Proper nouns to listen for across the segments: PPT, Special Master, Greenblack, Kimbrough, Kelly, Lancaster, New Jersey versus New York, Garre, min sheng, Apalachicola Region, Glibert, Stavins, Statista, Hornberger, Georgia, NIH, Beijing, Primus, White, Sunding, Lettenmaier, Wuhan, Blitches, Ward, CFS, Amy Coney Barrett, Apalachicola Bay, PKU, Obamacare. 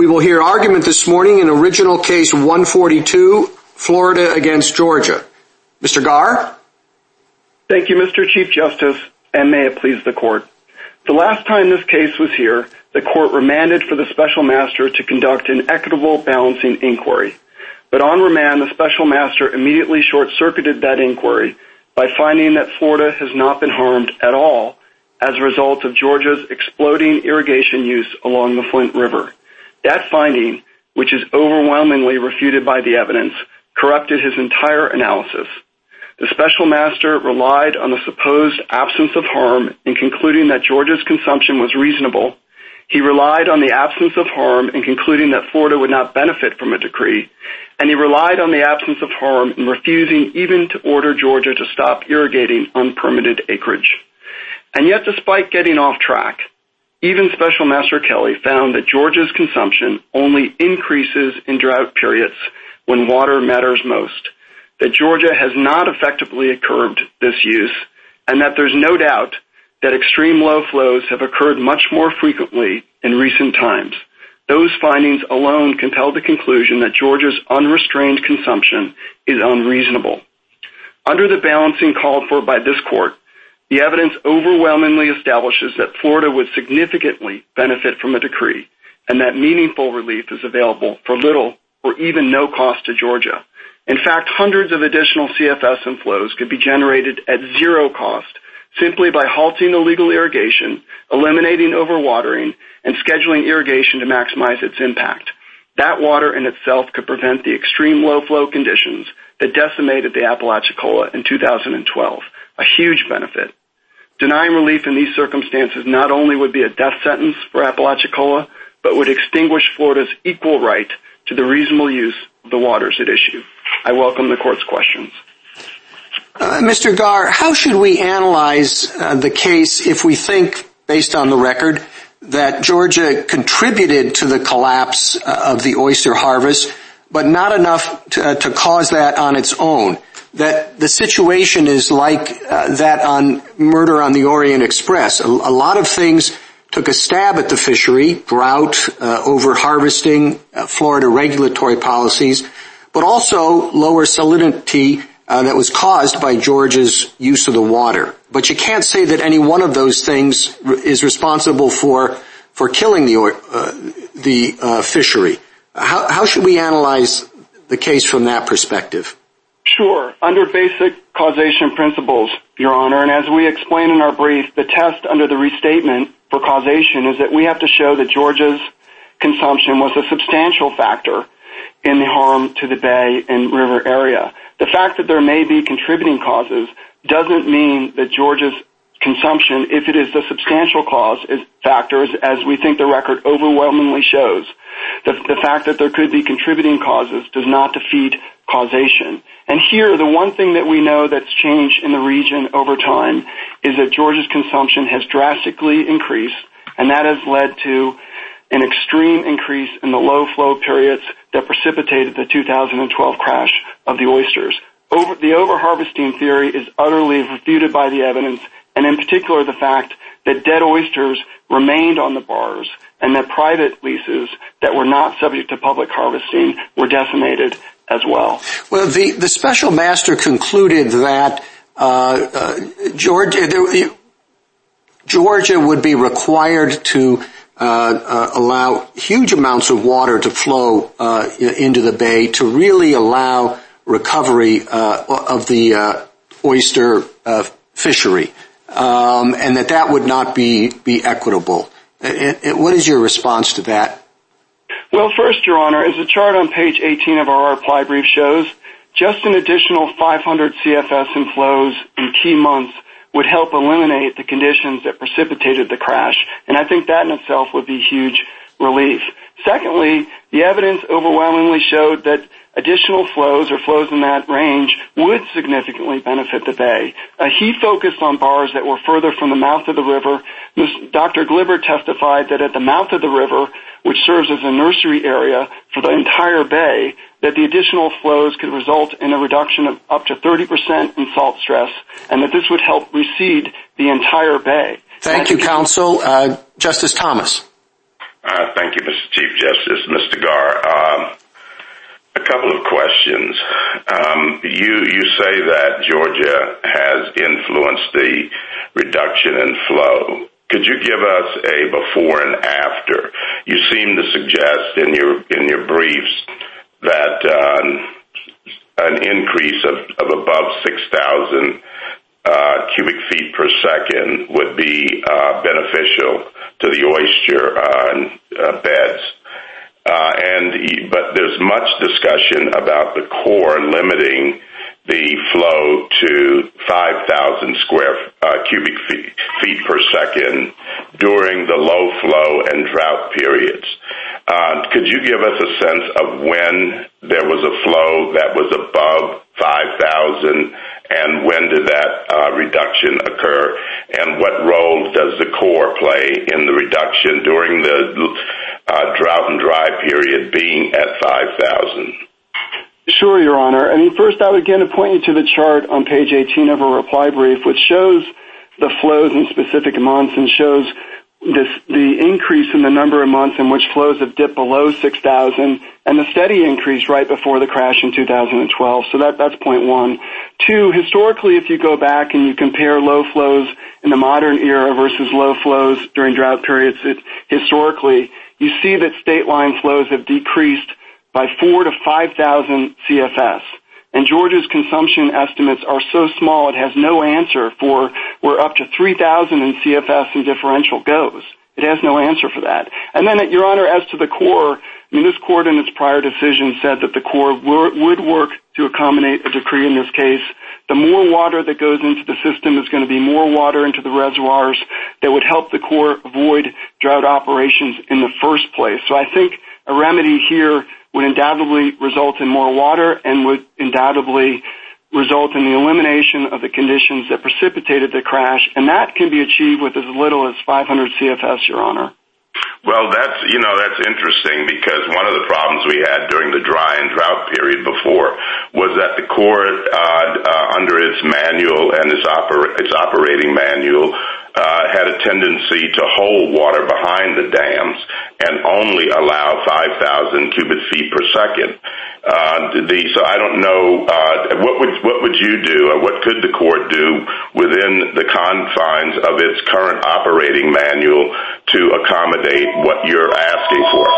We will hear argument this morning in original case 142, Florida against Georgia. Mr. Garre? Thank you, Mr. Chief Justice, and may it please the Court. The last time this case was here, the Court remanded for the Special Master to conduct an equitable balancing inquiry. But on remand, the Special Master immediately short-circuited that inquiry by finding that Florida has not been harmed at all as a result of Georgia's exploding irrigation use along the Flint River. That finding, which is overwhelmingly refuted by the evidence, corrupted his entire analysis. The Special Master relied on the supposed absence of harm in concluding that Georgia's consumption was reasonable. He relied on the absence of harm in concluding that Florida would not benefit from a decree, and he relied on the absence of harm in refusing even to order Georgia to stop irrigating unpermitted acreage. And yet, despite getting off track, even Special Master Kelly found that Georgia's consumption only increases in drought periods when water matters most, that Georgia has not effectively curbed this use, and that there's no doubt that extreme low flows have occurred much more frequently in recent times. Those findings alone compel the conclusion that Georgia's unrestrained consumption is unreasonable. Under the balancing called for by this Court, the evidence overwhelmingly establishes that Florida would significantly benefit from a decree and that meaningful relief is available for little or even no cost to Georgia. In fact, hundreds of additional CFS inflows could be generated at zero cost simply by halting illegal irrigation, eliminating overwatering, and scheduling irrigation to maximize its impact. That water in itself could prevent the extreme low-flow conditions that decimated the Apalachicola in 2012, a huge benefit. Denying relief in these circumstances not only would be a death sentence for Apalachicola, but would extinguish Florida's equal right to the reasonable use of the waters at issue. I welcome the Court's questions. Mr. Garre, how should we analyze the case if we think, based on the record, that Georgia contributed to the collapse of the oyster harvest, but not enough to cause that on its own? That the situation is like that on Murder on the Orient Express. A lot of things took a stab at the fishery, drought, over-harvesting, Florida regulatory policies, but also lower salinity that was caused by Georgia's use of the water. But you can't say that any one of those things is responsible for killing the fishery. How should we analyze the case from that perspective? Sure. Under basic causation principles, Your Honor, and as we explain in our brief, the test under the restatement for causation is that we have to show that Georgia's consumption was a substantial factor in the harm to the bay and river area. The fact that there may be contributing causes doesn't mean that Georgia's consumption, if it is the substantial cause, is factors, as we think the record overwhelmingly shows. The fact that there could be contributing causes does not defeat causation. And here, the one thing that we know that's changed in the region over time is that Georgia's consumption has drastically increased, and that has led to an extreme increase in the low flow periods that precipitated the 2012 crash of the oysters. The over-harvesting theory is utterly refuted by the evidence, and in particular the fact that dead oysters remained on the bars and that private leases that were not subject to public harvesting were decimated as well. Well, the Special Master concluded that Georgia would be required to allow huge amounts of water to flow into the bay to really allow recovery of the oyster fishery, and that would not be equitable. What is your response to that? Well, first, Your Honor, as the chart on page 18 of our reply brief shows, just an additional 500 CFS inflows in key months would help eliminate the conditions that precipitated the crash, and I think that in itself would be huge relief. Secondly, the evidence overwhelmingly showed that additional flows or flows in that range would significantly benefit the bay. He focused on bars that were further from the mouth of the river. Dr. Glibber testified that at the mouth of the river, which serves as a nursery area for the entire bay, that the additional flows could result in a reduction of up to 30% in salt stress, and that this would help recede the entire bay. Thank you, counsel. Justice Thomas. Thank you, Mr. Chief Justice. Mr. Garre, a couple of questions. You say that Georgia has influenced the reduction in flow. Could you give us a before and after? You seem to suggest in your briefs that an increase of above 6,000 cubic feet per second would be beneficial to the oyster beds. But there's much discussion about the Corps limiting the flow to 5,000 cubic feet per second during the low flow and drought periods. Could you give us a sense of when there was a flow that was above 5,000 and when did that reduction occur, and what role does the Corps play in the reduction during the drought and dry period being at 5,000? Sure, Your Honor. I mean, first I would again point you to the chart on page 18 of our reply brief, which shows the flows in specific months and shows the increase in the number of months in which flows have dipped below 6,000 and the steady increase right before the crash in 2012. So that's point one. Two, historically, if you go back and you compare low flows in the modern era versus low flows during drought periods, historically, you see that state line flows have decreased by 4 to 5,000 CFS. And Georgia's consumption estimates are so small it has no answer for where up to 3,000 in CFS and differential goes. It has no answer for that. And then, Your Honor, as to the Corps, I mean, this Court in its prior decision said that the Corps would work to accommodate a decree in this case. The more water that goes into the system is going to be more water into the reservoirs that would help the Corps avoid drought operations in the first place. So I think a remedy here would undoubtedly result in more water and would undoubtedly result in the elimination of the conditions that precipitated the crash, and that can be achieved with as little as 500 CFS, Your Honor. Well, that's interesting, because one of the problems we had during the dry and drought period before was that the Corps, under its manual and its operating manual, had a tendency to hold water behind the dams and only allow 5,000 cubic feet per second. So I don't know, what would you do, or what could the Corps do within the confines of its current operating manual to accommodate what you're asking for?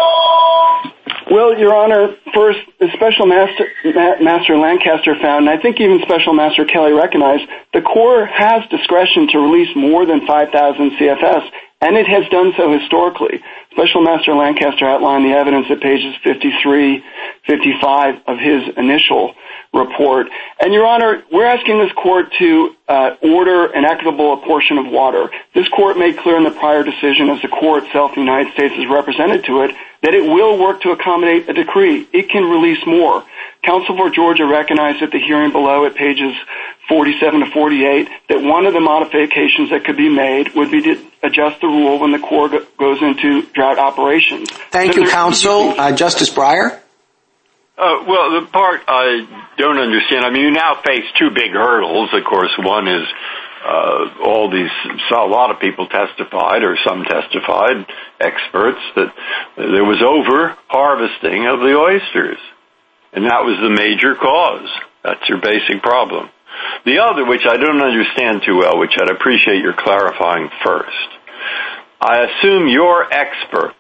Well, Your Honor, first, Special Master Lancaster found, and I think even Special Master Kelly recognized, the Corps has discretion to release more than 5,000 CFS, and it has done so historically. Special Master Lancaster outlined the evidence at pages 53, 55 of his initial report. And, Your Honor, we're asking this Court to order an equitable apportion of water. This Court made clear in the prior decision, as the Court itself, the United States, has represented to it, that it will work to accommodate a decree. It can release more. Counsel for Georgia recognized at the hearing below at pages 47 to 48 that one of the modifications that could be made would be to adjust the rule when the Corps goes into drought operations. Thank you, Counsel. Justice Breyer? Well, the part I don't understand, I mean, you now face two big hurdles. Of course, one is a lot of people testified, or some testified, experts, that there was over-harvesting of the oysters. And that was the major cause. That's your basic problem. The other, which I don't understand too well, which I'd appreciate your clarifying first. I assume your experts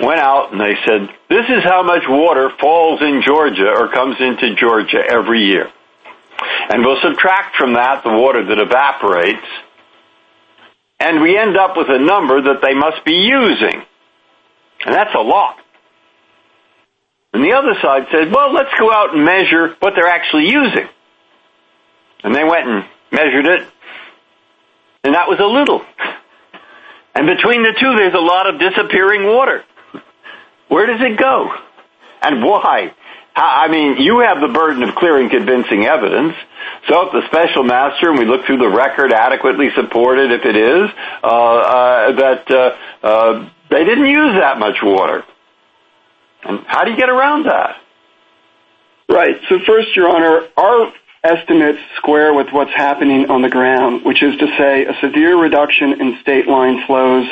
went out and they said, this is how much water falls in Georgia or comes into Georgia every year. And we'll subtract from that the water that evaporates, and we end up with a number that they must be using. And that's a lot. And the other side said, well, let's go out and measure what they're actually using. And they went and measured it, and that was a little. And between the two, there's a lot of disappearing water. Where does it go? And why? I mean, you have the burden of clear and convincing evidence. So if the special master, and we look through the record, adequately supported, if it is, that they didn't use that much water. And how do you get around that? Right. So first, Your Honor, our estimates square with what's happening on the ground, which is to say a severe reduction in state line flows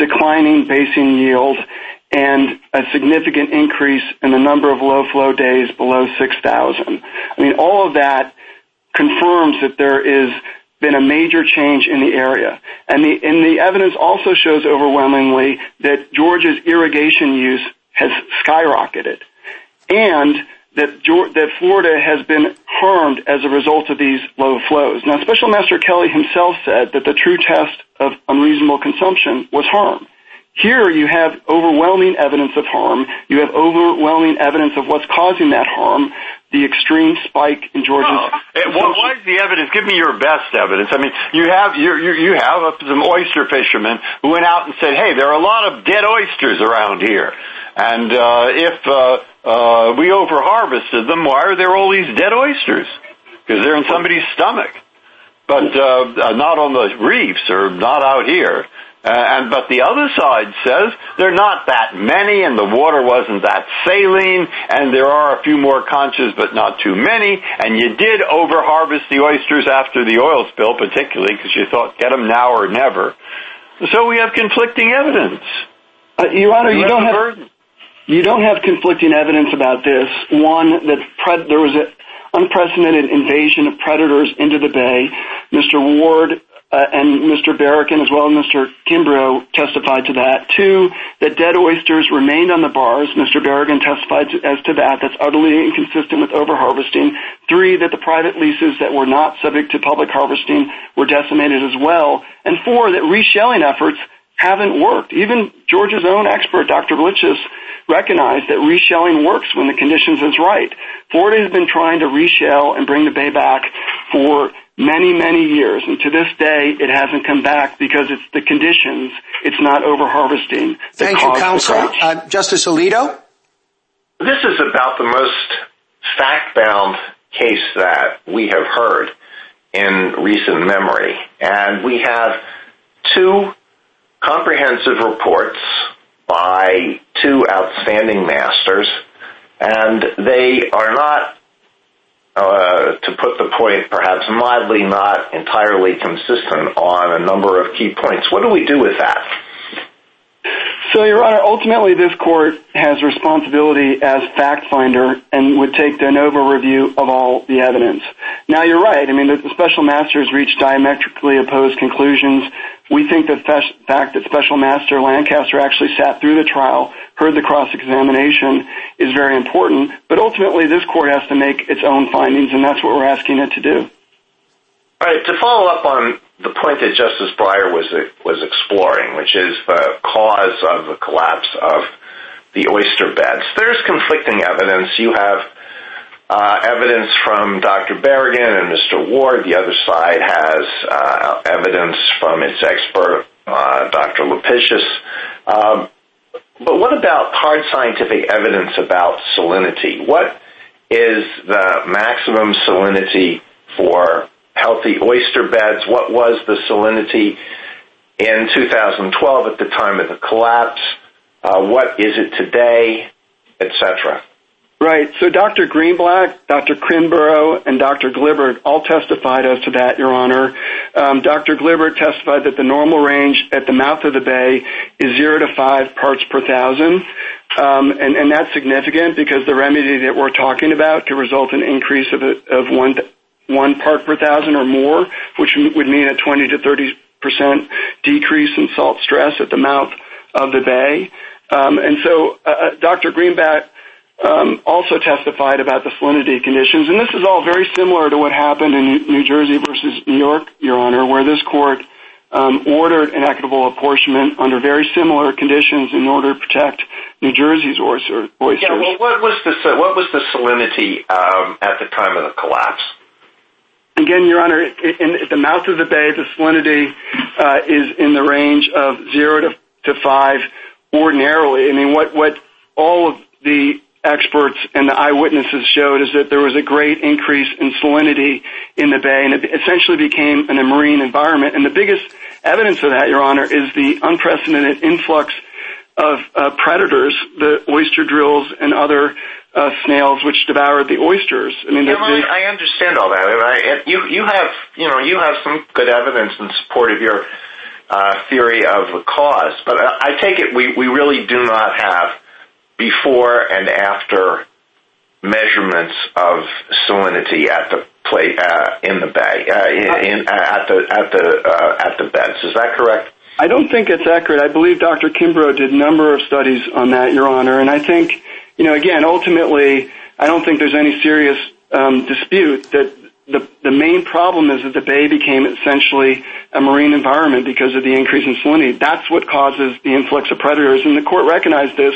declining basin yield, and a significant increase in the number of low flow days below 6,000. I mean, all of that confirms that there is been a major change in the area. And the evidence also shows overwhelmingly that Georgia's irrigation use has skyrocketed and that Florida has been harmed as a result of these low flows. Now, Special Master Kelly himself said that the true test of unreasonable consumption was harm. Here you have overwhelming evidence of harm. You have overwhelming evidence of what's causing that harm, the extreme spike in Georgia's. Well, what is the evidence? Give me your best evidence. I mean, you have some oyster fishermen who went out and said, hey, there are a lot of dead oysters around here. And if we over-harvested them, why are there all these dead oysters? Because they're in somebody's stomach. But not on the reefs or not out here. But the other side says they're not that many and the water wasn't that saline and there are a few more conches but not too many, and you did over-harvest the oysters after the oil spill particularly because you thought get them now or never. So we have conflicting evidence. Your Honor, you don't have conflicting evidence about this. One, that there was an unprecedented invasion of predators into the bay. Mr. Ward and Mr. Berrigan, as well as Mr. Kimbrough, testified to that. Two, that dead oysters remained on the bars. Mr. Berrigan testified as to that. That's utterly inconsistent with overharvesting. Three, that the private leases that were not subject to public harvesting were decimated as well. And four, that reshelling efforts haven't worked. Even Georgia's own expert, Dr. Blitches, recognized that reshelling works when the conditions is right. Florida has been trying to reshell and bring the bay back for many, many years, and to this day, it hasn't come back because it's the conditions. It's not over-harvesting. Thank you, Counsel. Justice Alito? This is about the most fact-bound case that we have heard in recent memory, and we have two comprehensive reports by two outstanding masters, and they are not to put the point perhaps mildly, not entirely consistent on a number of key points. What do we do with that? So, Your Honor, ultimately this Court has responsibility as fact finder and would take de novo review of all the evidence. Now, you're right. I mean, the Special Masters reached diametrically opposed conclusions. We think the fact that Special Master Lancaster actually sat through the trial, heard the cross-examination, is very important. But ultimately, this Court has to make its own findings, and that's what we're asking it to do. All right, to follow up on the point that Justice Breyer was exploring, which is the cause of the collapse of the oyster beds, there's conflicting evidence. You have evidence from Dr. Berrigan and Mr. Ward. The other side has evidence from its expert, Dr. Lipcius. But what about hard scientific evidence about salinity? What is the maximum salinity for healthy oyster beds? What was the salinity in 2012 at the time of the collapse? What is it today, etc.? Right. So Dr. Greenblack, Dr. Kimbrough, and Dr. Glibert all testified as to that, Your Honor. Dr. Glibert testified that the normal range at the mouth of the bay is 0 to 5 parts per thousand. And that's significant because the remedy that we're talking about could result in an increase of one part per thousand or more, which would mean a 20 to 30% decrease in salt stress at the mouth of the bay. And so Dr. Greenblatt also testified about the salinity conditions. And this is all very similar to what happened in New Jersey versus New York, Your Honor, where this Court ordered an equitable apportionment under very similar conditions in order to protect New Jersey's oysters. Yeah, well, what was the salinity at the time of the collapse? Again, Your Honor, at the mouth of the bay, the salinity is in the range of 0 to 5 ordinarily. I mean, what all of the experts and the eyewitnesses showed is that there was a great increase in salinity in the bay, and it essentially became a marine environment. And the biggest evidence of that, Your Honor, is the unprecedented influx of predators, the oyster drills and other snails which devoured the oysters. I mean, I understand all that. You have some good evidence in support of your theory of cause. But I take it we really do not have before and after measurements of salinity at the plate in the bay at the beds. Is that correct? I don't think it's accurate. I believe Dr. Kimbrough did a number of studies on that, Your Honor, and I think, you know, again, ultimately, I don't think there's any serious dispute that the main problem is that the bay became essentially a marine environment because of the increase in salinity. That's what causes the influx of predators, and the court recognized this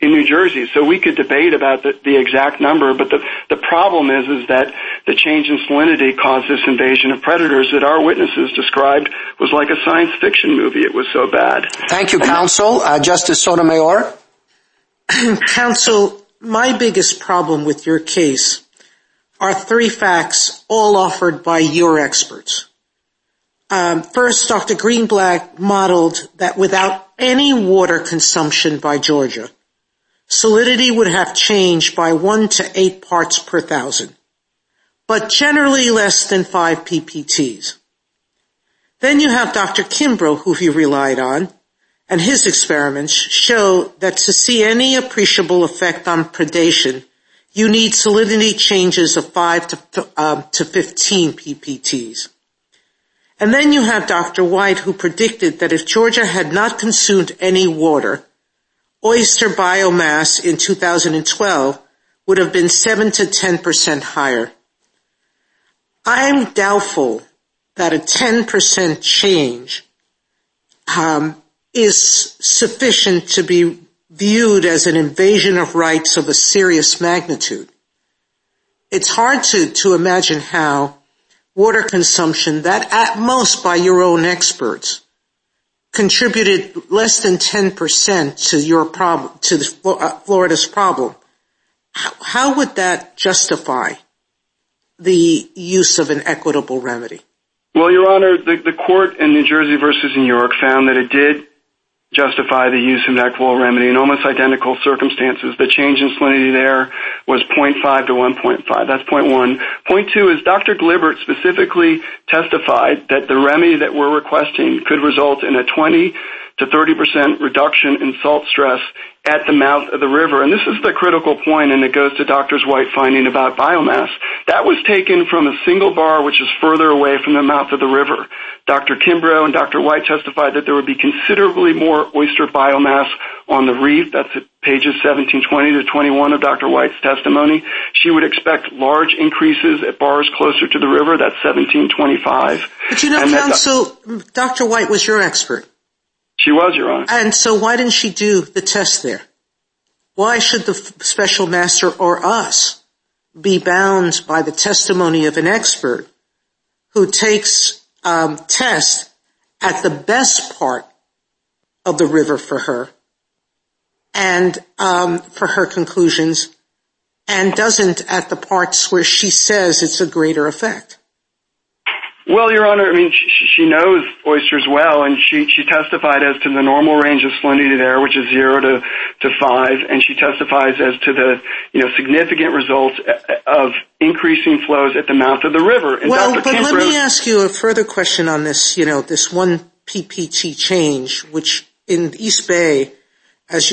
in New Jersey. So we could debate about the exact number, but the problem is that the change in salinity caused this invasion of predators that our witnesses described was like a science fiction movie. It was so bad. Thank you, counsel. Justice Sotomayor? Counsel, my biggest problem with your case are three facts, all offered by your experts. First, Dr. Greenblatt modeled that without any water consumption by Georgia, salinity would have changed by 1 to 8 parts per thousand, but generally less than 5 PPTs. Then you have Dr. Kimbrough, who he relied on, and his experiments show that to see any appreciable effect on predation, you need salinity changes of 5 to 15 PPTs. And then you have Dr. White, who predicted that if Georgia had not consumed any water, oyster biomass in 2012 would have been 7 to 10% higher. I'm doubtful that a 10% change is sufficient to be viewed as an invasion of rights of a serious magnitude. It's hard to imagine how water consumption, that at most by your own experts, contributed less than 10% to your problem, to Florida's problem. How would that justify the use of an equitable remedy? Well, Your Honor, the court in New Jersey versus New York found that it did justify the use of an equitable remedy in almost identical circumstances. The change in salinity there was 0.5 to 1.5. That's point one. Point two is Dr. Glibert specifically testified that the remedy that we're requesting could result in a 20 to 30% reduction in salt stress at the mouth of the river. And this is the critical point, and it goes to Dr. White's finding about biomass. That was taken from a single bar, which is further away from the mouth of the river. Dr. Kimbrough and Dr. White testified that there would be considerably more oyster biomass on the reef. That's at pages 1720 to 21 of Dr. White's testimony. She would expect large increases at bars closer to the river. That's 1725. But you know, counsel, Dr. White was your expert. She was, Your Honor. And so why didn't she do the test there? Why should the special master or us be bound by the testimony of an expert who takes test at the best part of the river for her and for her conclusions and doesn't at the parts where she says it's a greater effect? Well, Your Honor, I mean, she knows oysters well, and she testified as to the normal range of salinity there, which is 0 to 5, and she testifies as to the, you know, significant results of increasing flows at the mouth of the river. And well, Dr. Kimbrough, let me ask you a further question on this, you know, this 1 PPT change, which in East Bay, as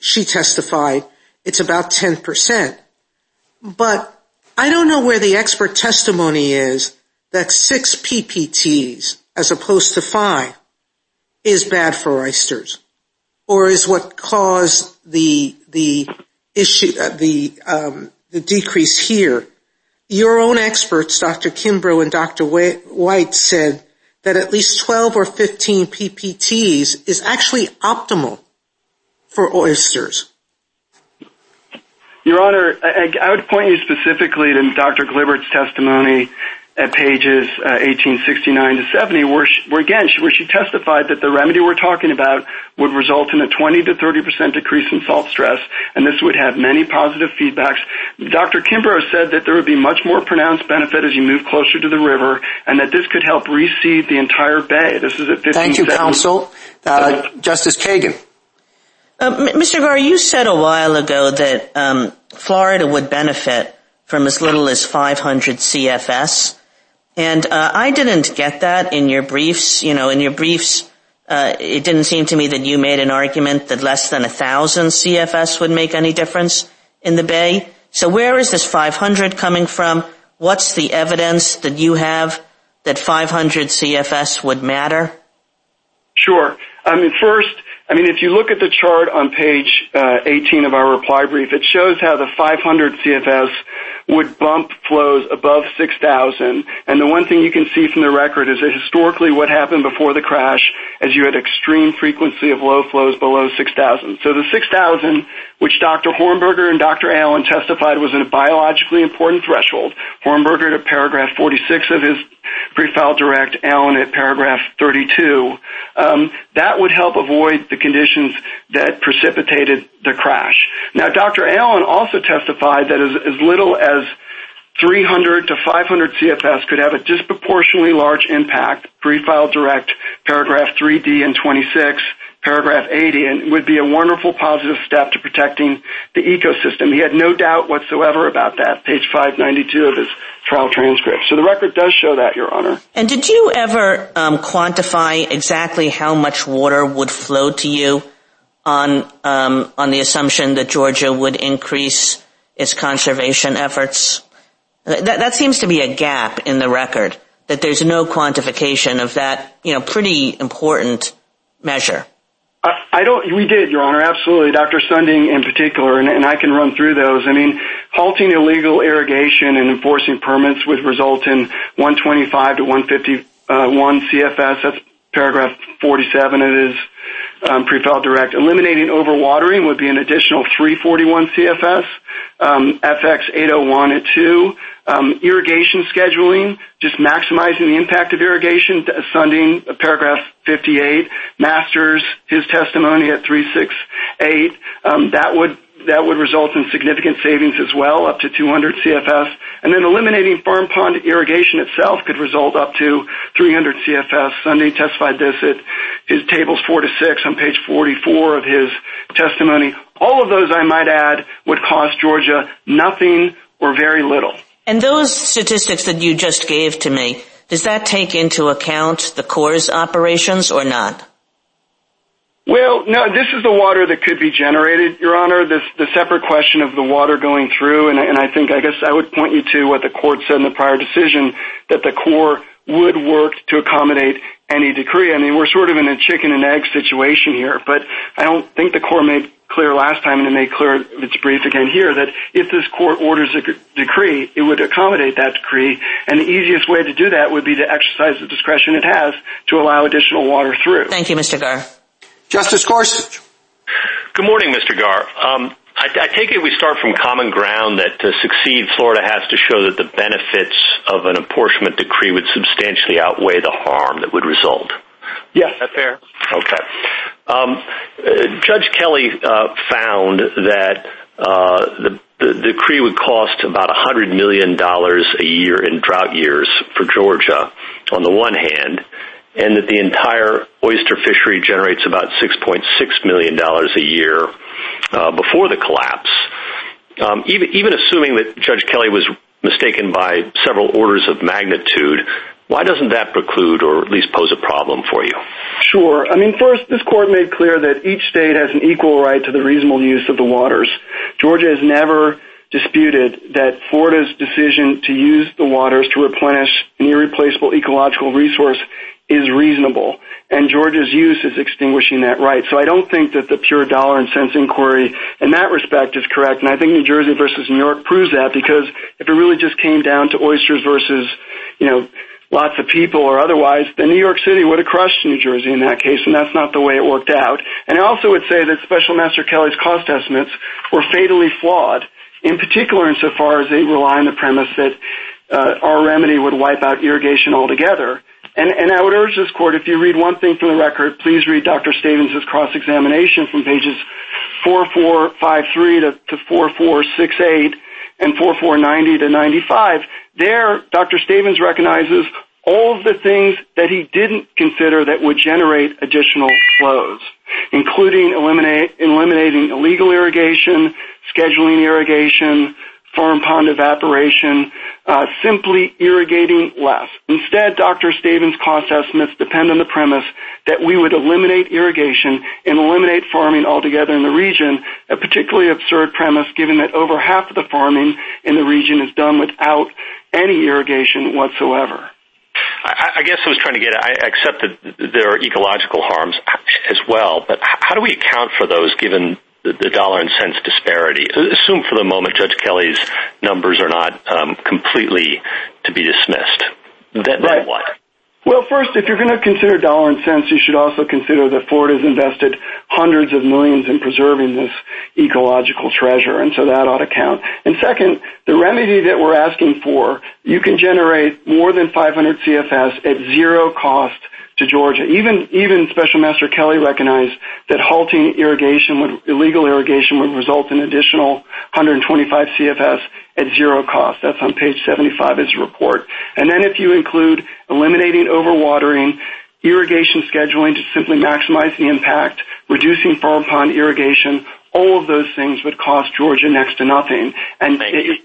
she testified, it's about 10%. But I don't know where the expert testimony is that 6 PPTs, as opposed to 5, is bad for oysters, or is what caused the issue, the decrease here. Your own experts, Dr. Kimbrough and Dr. White, said that at least 12 or 15 PPTs is actually optimal for oysters. Your Honor, I would point you specifically to Dr. Glibert's testimony at pages 1869 to 70, where she testified that the remedy we're talking about would result in a 20 to 30% decrease in salt stress, and this would have many positive feedbacks. Dr. Kimbrough said that there would be much more pronounced benefit as you move closer to the river, and that this could help reseed the entire bay. This is at 1570. Thank you, counsel. Justice Kagan. Mr. Garre, you said a while ago that Florida would benefit from as little as 500 CFS. And I didn't get that in your briefs. You know, in your briefs, it didn't seem to me that you made an argument that less than 1,000 CFS would make any difference in the Bay. So where is this 500 coming from? What's the evidence that you have that 500 CFS would matter? Sure. First, if you look at the chart on page 18 of our reply brief, it shows how the 500 CFS would bump flows above 6,000. And the one thing you can see from the record is that historically what happened before the crash is you had extreme frequency of low flows below 6,000. So the 6,000, which Dr. Hornberger and Dr. Allen testified was a biologically important threshold, Hornberger at paragraph 46 of his pre-filed direct, Allen at paragraph 32, that would help avoid the conditions that precipitated the crash. Now, Dr. Allen also testified that as little as 300 to 500 CFS could have a disproportionately large impact, pre-filed direct, paragraph 3D and 26, paragraph 80, and would be a wonderful positive step to protecting the ecosystem. He had no doubt whatsoever about that, page 592 of his trial transcript. So the record does show that, Your Honor. And did you ever quantify exactly how much water would flow to you on the assumption that Georgia would increase its conservation efforts? That seems to be a gap in the record, that there's no quantification of that, you know, pretty important measure. We did, Your Honor, absolutely. Dr. Sunding in particular, and I can run through those. I mean, halting illegal irrigation and enforcing permits would result in 125 to 151 CFS. That's paragraph 47. It is pre-filed direct. Eliminating overwatering would be an additional 341 CFS. FX 801 at 2. Irrigation scheduling, just maximizing the impact of irrigation. Sunding, paragraph 58. Masters, his testimony at 368. That would result in significant savings as well, up to 200 CFS. And then eliminating farm pond irrigation itself could result up to 300 CFS. Sunding testified this at his tables 4 to 6 on page 44 of his testimony. All of those, I might add, would cost Georgia nothing or very little. And those statistics that you just gave to me, does that take into account the Corps' operations or not? Well, no, this is the water that could be generated, Your Honor. This, the separate question of the water going through, and I think, I guess I would point you to what the court said in the prior decision, that the Corps would work to accommodate any decree. I mean, we're sort of in a chicken and egg situation here, but I don't think the Corps made clear last time, and it made clear it's brief again here, that if this court orders a decree, it would accommodate that decree, and the easiest way to do that would be to exercise the discretion it has to allow additional water through. Thank you, Mr. Garre. Justice Gorsuch. Good morning, Mr. Garre. I take it we start from common ground that to succeed, Florida has to show that the benefits of an apportionment decree would substantially outweigh the harm that would result. Yes. Is that fair? Okay. Judge Kelly found that the decree would cost about $100 million a year in drought years for Georgia on the one hand, and that the entire oyster fishery generates about $6.6 million a year before the collapse. Even assuming that Judge Kelly was mistaken by several orders of magnitude, why doesn't that preclude or at least pose a problem for you? Sure. I mean, first, this court made clear that each state has an equal right to the reasonable use of the waters. Georgia has never disputed that Florida's decision to use the waters to replenish an irreplaceable ecological resource is reasonable, and Georgia's use is extinguishing that right. So I don't think that the pure dollar and cents inquiry in that respect is correct, and I think New Jersey versus New York proves that, because if it really just came down to oysters versus, you know, lots of people or otherwise, then New York City would have crushed New Jersey in that case, and that's not the way it worked out. And I also would say that Special Master Kelly's cost estimates were fatally flawed, in particular insofar as they rely on the premise that our remedy would wipe out irrigation altogether. And I would urge this court, if you read one thing from the record, please read Dr. Stavins' cross-examination from pages 4453 to 4468 and 4490 to 95. There, Dr. Stavins recognizes all of the things that he didn't consider that would generate additional flows, including eliminating illegal irrigation, scheduling irrigation, farm pond evaporation, simply irrigating less. Instead, Dr. Stavins' cost estimates depend on the premise that we would eliminate irrigation and eliminate farming altogether in the region, a particularly absurd premise given that over half of the farming in the region is done without any irrigation whatsoever. I guess I was trying to get, I accept that there are ecological harms as well, but how do we account for those given the dollar and cents disparity? Assume for the moment Judge Kelly's numbers are not completely to be dismissed. Then what? Well, first, if you're going to consider dollar and cents, you should also consider that Florida's invested hundreds of millions in preserving this ecological treasure, and so that ought to count. And second, the remedy that we're asking for, you can generate more than 500 CFS at zero cost to Georgia. Even Special Master Kelly recognized that halting illegal irrigation would result in additional 125 CFS at zero cost. That's on page 75 of his report. And then if you include eliminating overwatering, irrigation scheduling to simply maximize the impact, reducing farm pond irrigation, all of those things would cost Georgia next to nothing. And Thank you,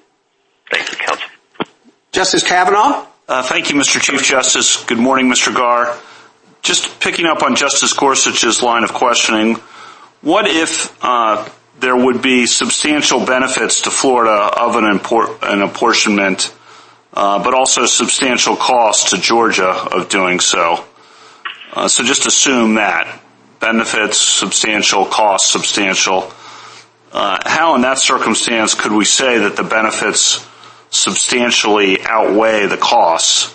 Counsel. Justice Kavanaugh? Thank you, Mr. Chief Justice. Good morning, Mr. Garre. Just picking up on Justice Gorsuch's line of questioning, what if there would be substantial benefits to Florida of an apportionment, but also substantial costs to Georgia of doing so? So just assume that. Benefits, substantial, costs, substantial. How in that circumstance could we say that the benefits substantially outweigh the costs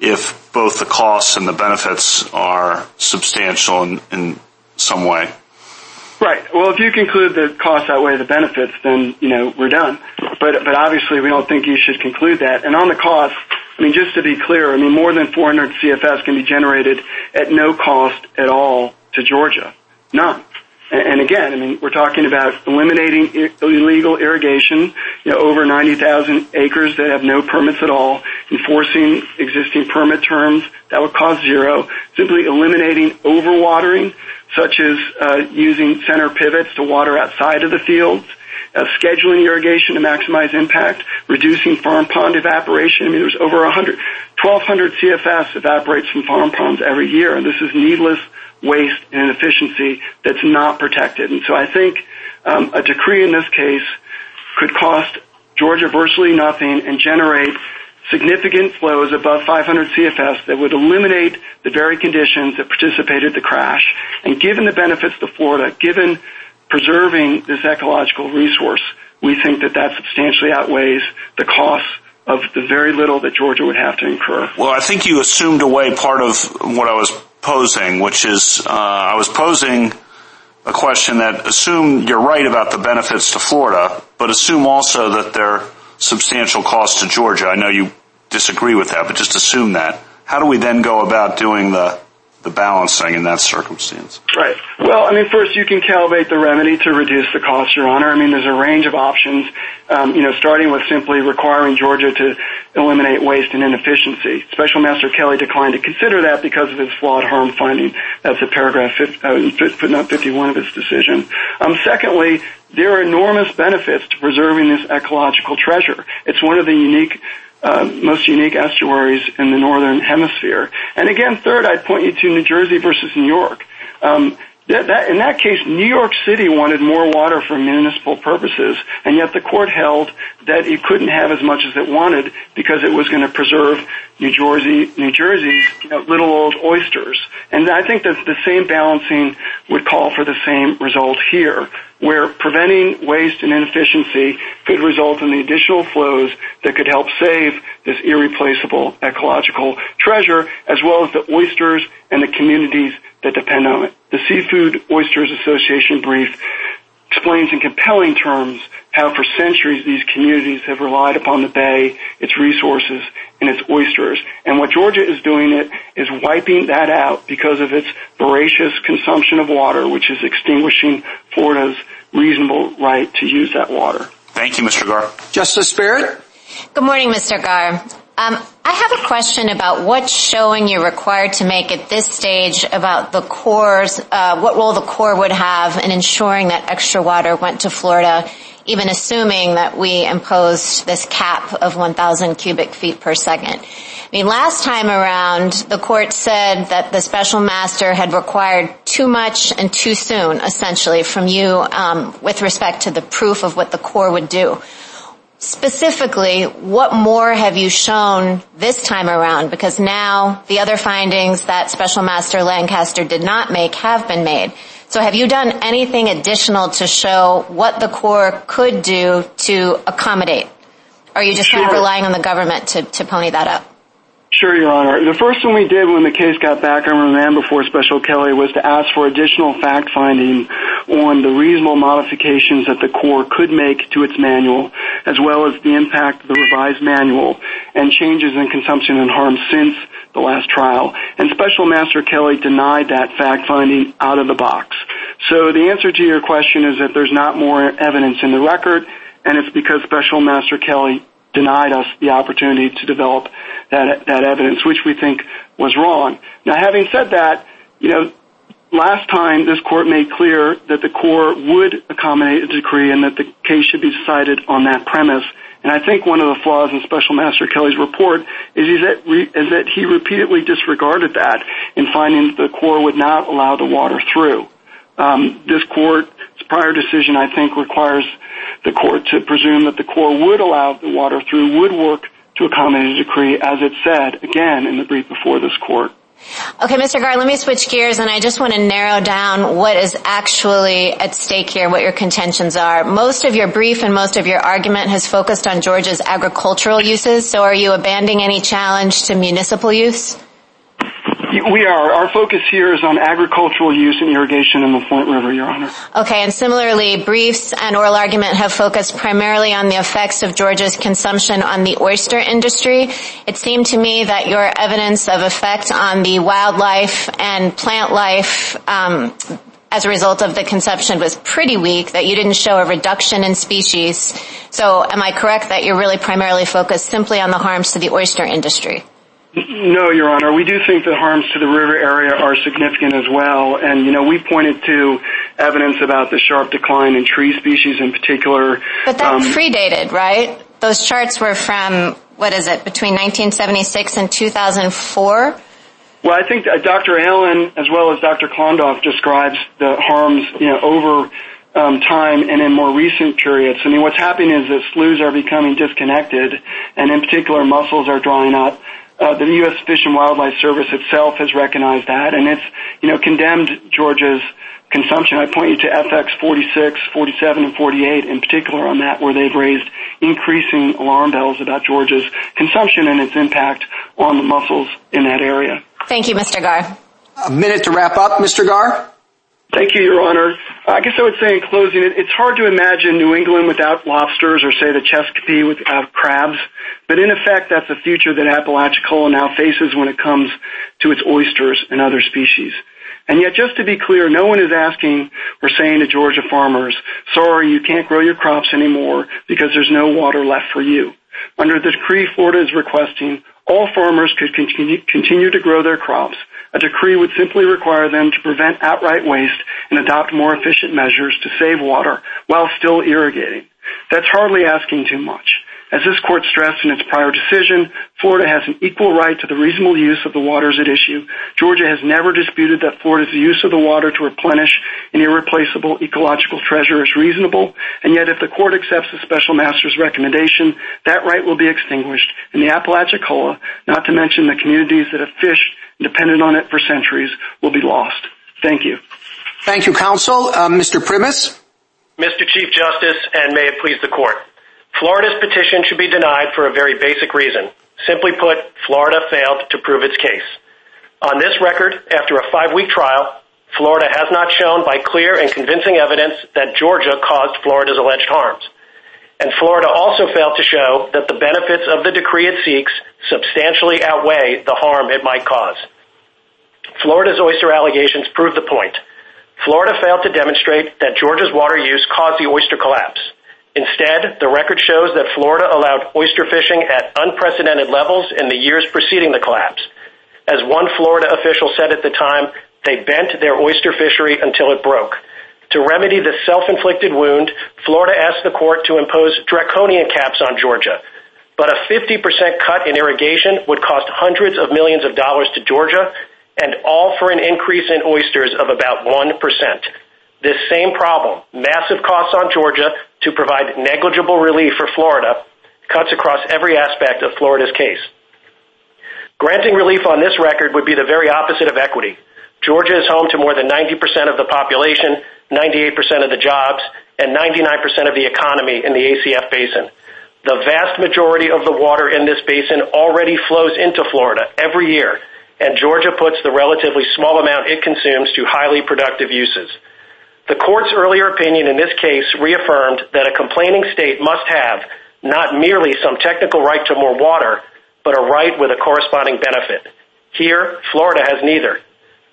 if both the costs and the benefits are substantial in some way? Right. Well, if you conclude that costs outweigh the benefits, then, we're done. But obviously we don't think you should conclude that. And on the costs, just to be clear, more than 400 CFS can be generated at no cost at all to Georgia. None. And again, we're talking about eliminating illegal irrigation, over 90,000 acres that have no permits at all, enforcing existing permit terms, that would cost zero, simply eliminating overwatering, such as using center pivots to water outside of the fields, scheduling irrigation to maximize impact, reducing farm pond evaporation. There's over 1,200 CFS evaporates from farm ponds every year, and this is needless waste and inefficiency that's not protected. And so I think a decree in this case could cost Georgia virtually nothing and generate significant flows above 500 CFS that would eliminate the very conditions that precipitated the crash. And given the benefits to Florida, given preserving this ecological resource, we think that substantially outweighs the costs of the very little that Georgia would have to incur. Well, I think you assumed away part of what I was posing, which is I was posing a question that assume you're right about the benefits to Florida, but assume also that there are substantial costs to Georgia. I know you disagree with that, but just assume that. How do we then go about doing the balancing in that circumstance? Right. Well, first you can calibrate the remedy to reduce the cost, Your Honor. There's a range of options, starting with simply requiring Georgia to eliminate waste and inefficiency. Special Master Kelly declined to consider that because of his flawed harm finding. That's at paragraph footnote 51 of his decision. Secondly, there are enormous benefits to preserving this ecological treasure. It's one of the most unique estuaries in the northern hemisphere. And again, third, I'd point you to New Jersey versus New York. In that case, New York City wanted more water for municipal purposes, and yet the court held that it couldn't have as much as it wanted because it was going to preserve New Jersey's little old oysters. And I think that the same balancing would call for the same result here, where preventing waste and inefficiency could result in the additional flows that could help save this irreplaceable ecological treasure, as well as the oysters and the communities that depend on it. The Seafood Oysters Association brief explains in compelling terms how for centuries these communities have relied upon the bay, its resources, and its oysters. And what Georgia is doing is wiping that out because of its voracious consumption of water, which is extinguishing Florida's reasonable right to use that water. Thank you, Mr. Garre. Justice Barrett? Good morning, Mr. Garre. I have a question about what showing you're required to make at this stage about the Corps, what role the Corps would have in ensuring that extra water went to Florida, even assuming that we imposed this cap of 1,000 cubic feet per second. I mean, last time around, the court said that the special master had required too much and too soon, essentially, from you with respect to the proof of what the Corps would do. Specifically, what more have you shown this time around? Because now the other findings that Special Master Lancaster did not make have been made. So have you done anything additional to show what the Corps could do to accommodate? Or are you just kind of relying on the government to pony that up? Sure, Your Honor. The first thing we did when the case got back on remand before Special Kelly was to ask for additional fact-finding on the reasonable modifications that the Corps could make to its manual, as well as the impact of the revised manual and changes in consumption and harm since the last trial. And Special Master Kelly denied that fact-finding out of the box. So the answer to your question is that there's not more evidence in the record, and it's because Special Master Kelly denied us the opportunity to develop that evidence, which we think was wrong. Now, having said that, last time this court made clear that the Corps would accommodate a decree and that the case should be decided on that premise. And I think one of the flaws in Special Master Kelly's report is that he repeatedly disregarded that in finding that the Corps would not allow the water through. This court's prior decision, I think, requires the court to presume that the Corps would allow the water through, would work to accommodate a decree, as it said, again, in the brief before this court. Okay, Mr. Garre, let me switch gears, and I just want to narrow down what is actually at stake here, what your contentions are. Most of your brief and most of your argument has focused on Georgia's agricultural uses, so are you abandoning any challenge to municipal use? We are. Our focus here is on agricultural use and irrigation in the Flint River, Your Honor. Okay, and similarly, briefs and oral argument have focused primarily on the effects of Georgia's consumption on the oyster industry. It seemed to me that your evidence of effect on the wildlife and plant life as a result of the consumption was pretty weak, that you didn't show a reduction in species. So am I correct that you're really primarily focused simply on the harms to the oyster industry? No, Your Honor. We do think the harms to the river area are significant as well. And, we pointed to evidence about the sharp decline in tree species in particular. But that predated, right? Those charts were from, between 1976 and 2004? Well, I think Dr. Allen, as well as Dr. Klondorf, describes the harms, over time and in more recent periods. I mean, what's happening is that sloughs are becoming disconnected, and in particular, mussels are drying up. The U.S. Fish and Wildlife Service itself has recognized that, and it's, condemned Georgia's consumption. I point you to FX 46, 47, and 48 in particular on that, where they've raised increasing alarm bells about Georgia's consumption and its impact on the mussels in that area. Thank you, Mr. Garre. A minute to wrap up, Mr. Garre. Thank you, Your Honor. I guess I would say in closing, it's hard to imagine New England without lobsters or, say, the Chesapeake without crabs. But in effect, that's the future that Apalachicola now faces when it comes to its oysters and other species. And yet, just to be clear, no one is asking or saying to Georgia farmers, sorry, you can't grow your crops anymore because there's no water left for you. Under the decree Florida is requesting, all farmers could continue to grow their crops. A decree would simply require them to prevent outright waste and adopt more efficient measures to save water while still irrigating. That's hardly asking too much. As this court stressed in its prior decision, Florida has an equal right to the reasonable use of the waters at issue. Georgia has never disputed that Florida's use of the water to replenish an irreplaceable ecological treasure is reasonable, and yet if the court accepts the special master's recommendation, that right will be extinguished, and the Apalachicola, not to mention the communities that have fished and depended on it for centuries, will be lost. Thank you. Thank you, counsel. Mr. Primus? Mr. Chief Justice, and may it please the court. Florida's petition should be denied for a very basic reason. Simply put, Florida failed to prove its case. On this record, after a 5-week trial, Florida has not shown by clear and convincing evidence that Georgia caused Florida's alleged harms. And Florida also failed to show that the benefits of the decree it seeks substantially outweigh the harm it might cause. Florida's oyster allegations prove the point. Florida failed to demonstrate that Georgia's water use caused the oyster collapse. Instead, the record shows that Florida allowed oyster fishing at unprecedented levels in the years preceding the collapse. As one Florida official said at the time, they bent their oyster fishery until it broke. To remedy the self-inflicted wound, Florida asked the court to impose draconian caps on Georgia, but a 50% cut in irrigation would cost hundreds of millions of dollars to Georgia, and all for an increase in oysters of about 1%. This same problem, massive costs on Georgia to provide negligible relief for Florida, cuts across every aspect of Florida's case. Granting relief on this record would be the very opposite of equity. Georgia is home to more than 90% of the population, 98% of the jobs, and 99% of the economy in the ACF basin. The vast majority of the water in this basin already flows into Florida every year, and Georgia puts the relatively small amount it consumes to highly productive uses. The court's earlier opinion in this case reaffirmed that a complaining state must have not merely some technical right to more water, but a right with a corresponding benefit. Here, Florida has neither.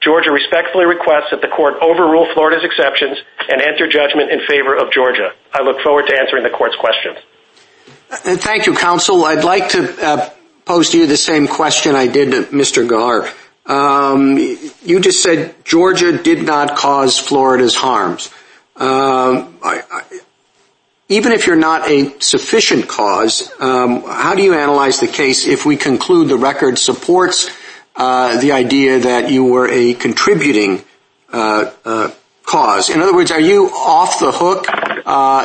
Georgia respectfully requests that the court overrule Florida's exceptions and enter judgment in favor of Georgia. I look forward to answering the court's questions. Thank you, counsel. I'd like to pose to you the same question I did to Mr. Garre. You just said Georgia did not cause Florida's harms. Even if you're not a sufficient cause, how do you analyze the case if we conclude the record supports the idea that you were a contributing cause? In other words, are you off the hook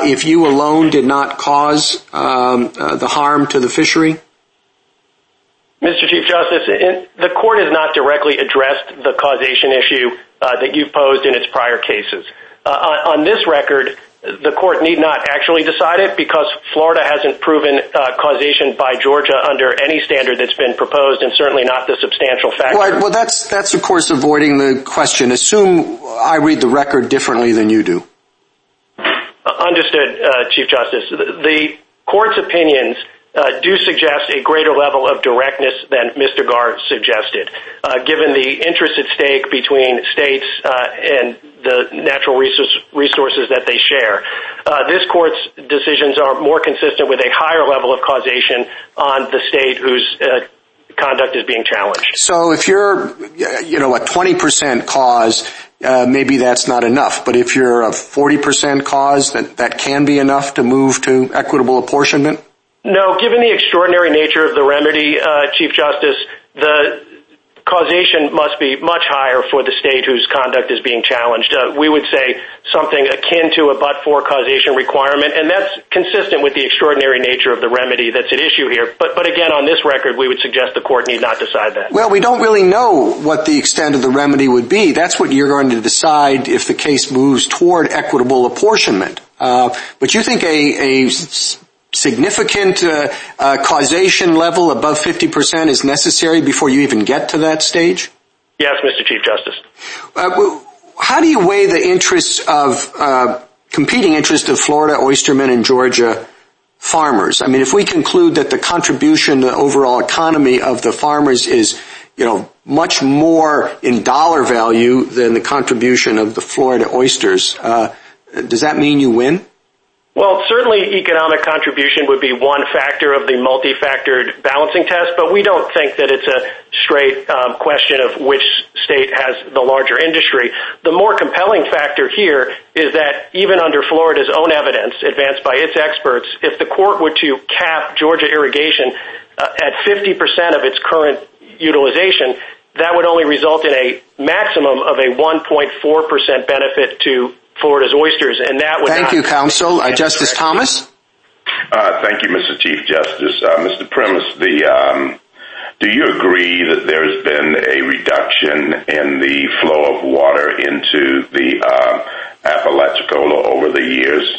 if you alone did not cause the harm to the fishery? Mr. Chief Justice, the court has not directly addressed the causation issue that you've posed in its prior cases. On this record, the court need not actually decide it because Florida hasn't proven causation by Georgia under any standard that's been proposed, and certainly not the substantial factor. Well, that's of course avoiding the question. Assume I read the record differently than you do. Understood, Chief Justice. The court's opinions do suggest a greater level of directness than Mr. Garre suggested, given the interest at stake between states and the natural resources that they share. This court's decisions are more consistent with a higher level of causation on the state whose conduct is being challenged. So if you're, a 20% cause, maybe that's not enough. But if you're a 40% cause, that can be enough to move to equitable apportionment? No, given the extraordinary nature of the remedy, Chief Justice, the causation must be much higher for the state whose conduct is being challenged. We would say something akin to a but-for causation requirement, and that's consistent with the extraordinary nature of the remedy that's at issue here. But again, on this record, we would suggest the court need not decide that. Well, we don't really know what the extent of the remedy would be. That's what you're going to decide if the case moves toward equitable apportionment. But you think a significant causation level above 50% is necessary before you even get to that stage? Yes, Mr. Chief Justice. How do you weigh the competing interests of Florida oystermen and Georgia farmers? I mean, if we conclude that the contribution to the overall economy of the farmers is, much more in dollar value than the contribution of the Florida oysters, does that mean you win? Well, certainly economic contribution would be one factor of the multi-factored balancing test, but we don't think that it's a straight question of which state has the larger industry. The more compelling factor here is that even under Florida's own evidence advanced by its experts, if the court were to cap Georgia irrigation at 50% of its current utilization, that would only result in a maximum of a 1.4% benefit to Florida's oysters, and that would Thank you, counsel. Justice Thomas? Thank you, Mr. Chief Justice. Mr. Primus, do you agree that there's been a reduction in the flow of water into the Apalachicola over the years?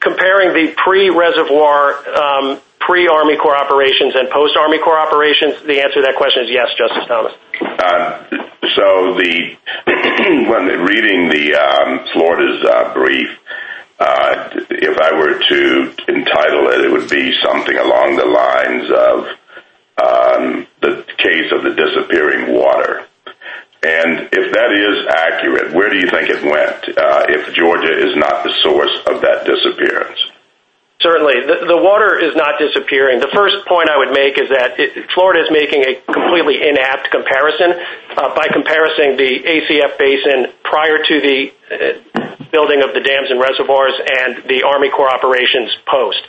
Comparing the pre-reservoir, pre-Army Corps operations and post-Army Corps operations, the answer to that question is yes, Justice Thomas. When reading the Florida's brief, if I were to entitle it, it would be something along the lines of the case of the disappearing water. And if that is accurate, where do you think it went if Georgia is not the source of that disappearance? Certainly. The water is not disappearing. The first point I would make is that Florida is making a completely inapt comparison by comparing the ACF basin prior to the building of the dams and reservoirs and the Army Corps operations post.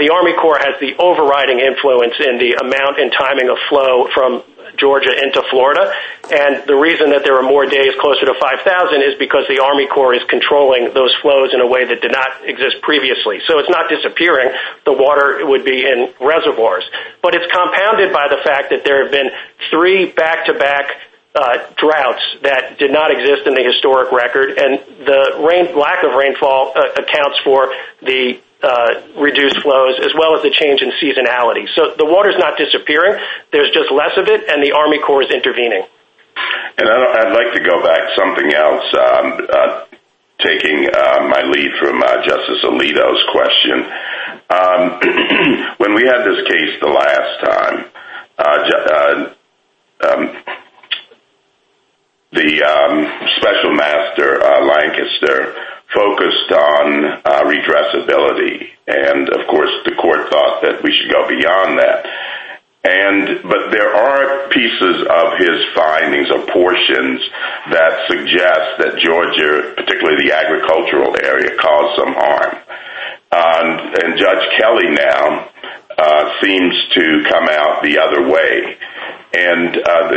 The Army Corps has the overriding influence in the amount and timing of flow from Georgia into Florida, and the reason that there are more days closer to 5,000 is because the Army Corps is controlling those flows in a way that did not exist previously. So it's not disappearing. The water would be in reservoirs. But it's compounded by the fact that there have been three back-to-back droughts that did not exist in the historic record, and the lack of rainfall accounts for the reduced flows, as well as the change in seasonality. So the water's not disappearing. There's just less of it, and the Army Corps is intervening. And I'd like to go back to something else, taking my lead from Justice Alito's question. When we had this case the last time, the special master, Lancaster, focused on redressability, and of course the court thought that we should go beyond that. But there are pieces of his findings or portions that suggest that Georgia, particularly the agricultural area, caused some harm. And Judge Kelly now seems to come out the other way. And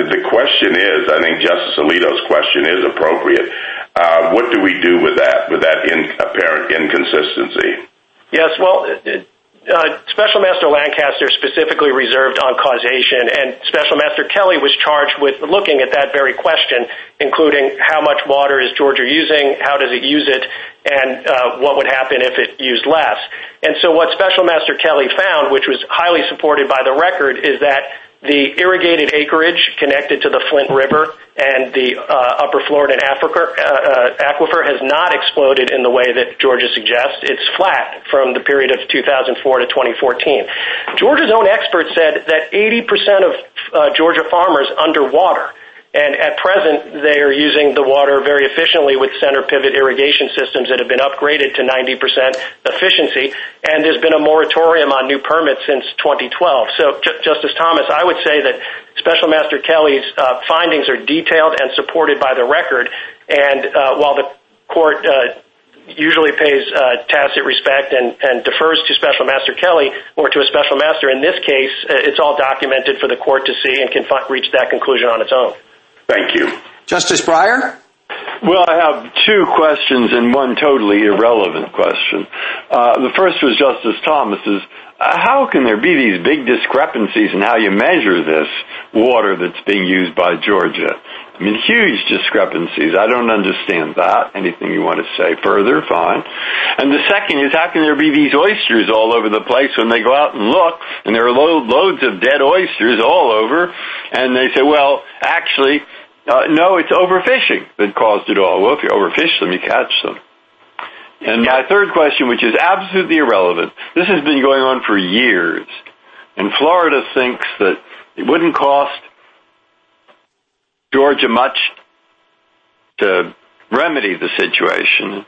the question is, I think Justice Alito's question is appropriate. What do we do with that apparent inconsistency? Yes, well, Special Master Lancaster specifically reserved on causation, and Special Master Kelly was charged with looking at that very question, including how much water is Georgia using, how does it use it, and what would happen if it used less. And so what Special Master Kelly found, which was highly supported by the record, is that the irrigated acreage connected to the Flint River and the upper Florida aquifer has not exploded in the way that Georgia suggests. It's flat from the period of 2004 to 2014. Georgia's own experts said that 80% of Georgia farmers underwater. And at present, they are using the water very efficiently with center pivot irrigation systems that have been upgraded to 90% efficiency, and there's been a moratorium on new permits since 2012. So, Justice Thomas, I would say that Special Master Kelly's findings are detailed and supported by the record, and while the court usually pays tacit respect and defers to Special Master Kelly or to a Special Master, in this case, it's all documented for the court to see and can reach that conclusion on its own. Thank you. Justice Breyer? Well, I have two questions and one totally irrelevant question. The first was Justice Thomas's. How can there be these big discrepancies in how you measure this water that's being used by Georgia? I mean, huge discrepancies. I don't understand that. Anything you want to say further, fine. And the second is, how can there be these oysters all over the place when they go out and look, and there are loads of dead oysters all over, and they say, well, actually, no, it's overfishing that caused it all. Well, if you overfish them, you catch them. And my third question, which is absolutely irrelevant, this has been going on for years, and Florida thinks that it wouldn't cost Georgia much to remedy the situation.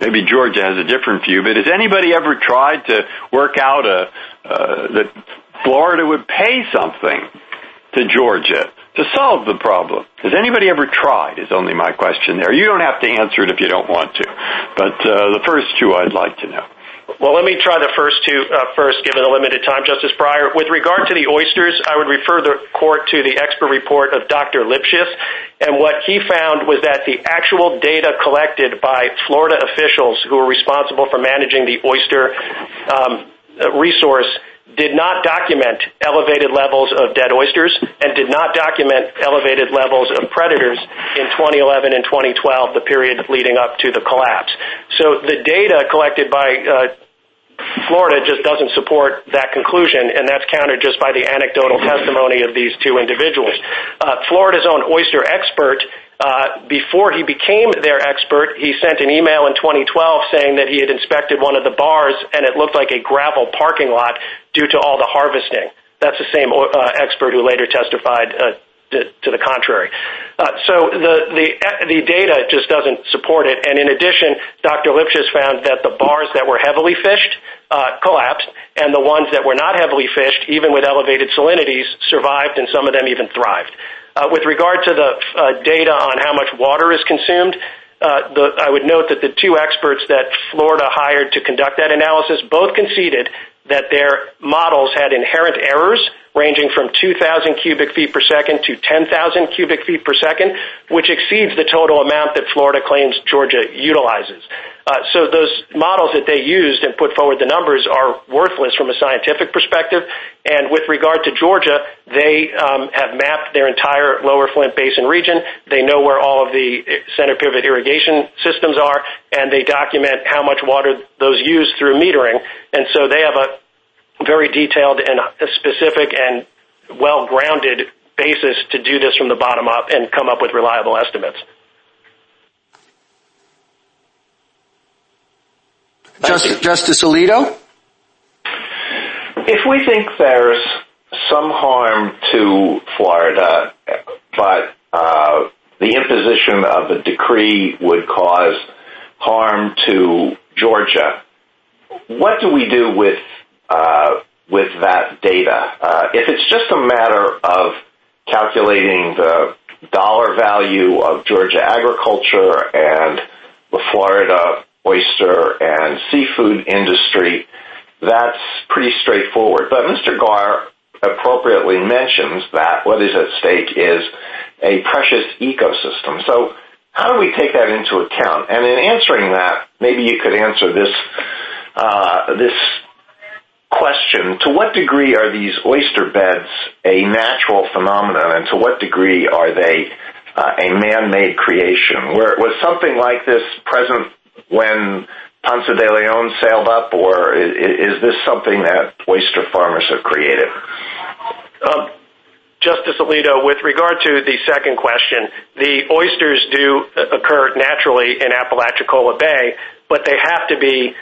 Maybe Georgia has a different view, but has anybody ever tried to work out that Florida would pay something to Georgia to solve the problem? Has anybody ever tried is only my question there. You don't have to answer it if you don't want to, but the first two I'd like to know. Well, let me try the first two first, given the limited time, Justice Breyer. With regard to the oysters, I would refer the court to the expert report of Dr. Lipcius, and what he found was that the actual data collected by Florida officials who are responsible for managing the oyster resource did not document elevated levels of dead oysters and did not document elevated levels of predators in 2011 and 2012, the period leading up to the collapse. So the data collected by Florida just doesn't support that conclusion, and that's countered just by the anecdotal testimony of these two individuals. Florida's own oyster expert, before he became their expert, he sent an email in 2012 saying that he had inspected one of the bars and it looked like a gravel parking lot due to all the harvesting. That's the same expert who later testified to the contrary. So the data just doesn't support it. And in addition, Dr. Lipcius found that the bars that were heavily fished collapsed, and the ones that were not heavily fished, even with elevated salinities, survived, and some of them even thrived. With regard to the data on how much water is consumed, I would note that the two experts that Florida hired to conduct that analysis both conceded that their models had inherent errors ranging from 2,000 cubic feet per second to 10,000 cubic feet per second, which exceeds the total amount that Florida claims Georgia utilizes. So those models that they used and put forward the numbers are worthless from a scientific perspective. And with regard to Georgia, they have mapped their entire lower Flint Basin region. They know where all of the center pivot irrigation systems are, and they document how much water those use through metering. And so they have a very detailed and specific and well-grounded basis to do this from the bottom up and come up with reliable estimates. Justice Alito? If we think there's some harm to Florida, but the imposition of a decree would cause harm to Georgia, what do we do with that data? If it's just a matter of calculating the dollar value of Georgia agriculture and the Florida oyster and seafood industry, that's pretty straightforward. But Mr. Garre appropriately mentions that what is at stake is a precious ecosystem. So how do we take that into account? And in answering that, maybe you could answer this question: to what degree are these oyster beds a natural phenomenon, and to what degree are they a man-made creation? Was something like this present when Ponce de Leon sailed up, or is this something that oyster farmers have created? Justice Alito, with regard to the second question, the oysters do occur naturally in Apalachicola Bay, but they have to be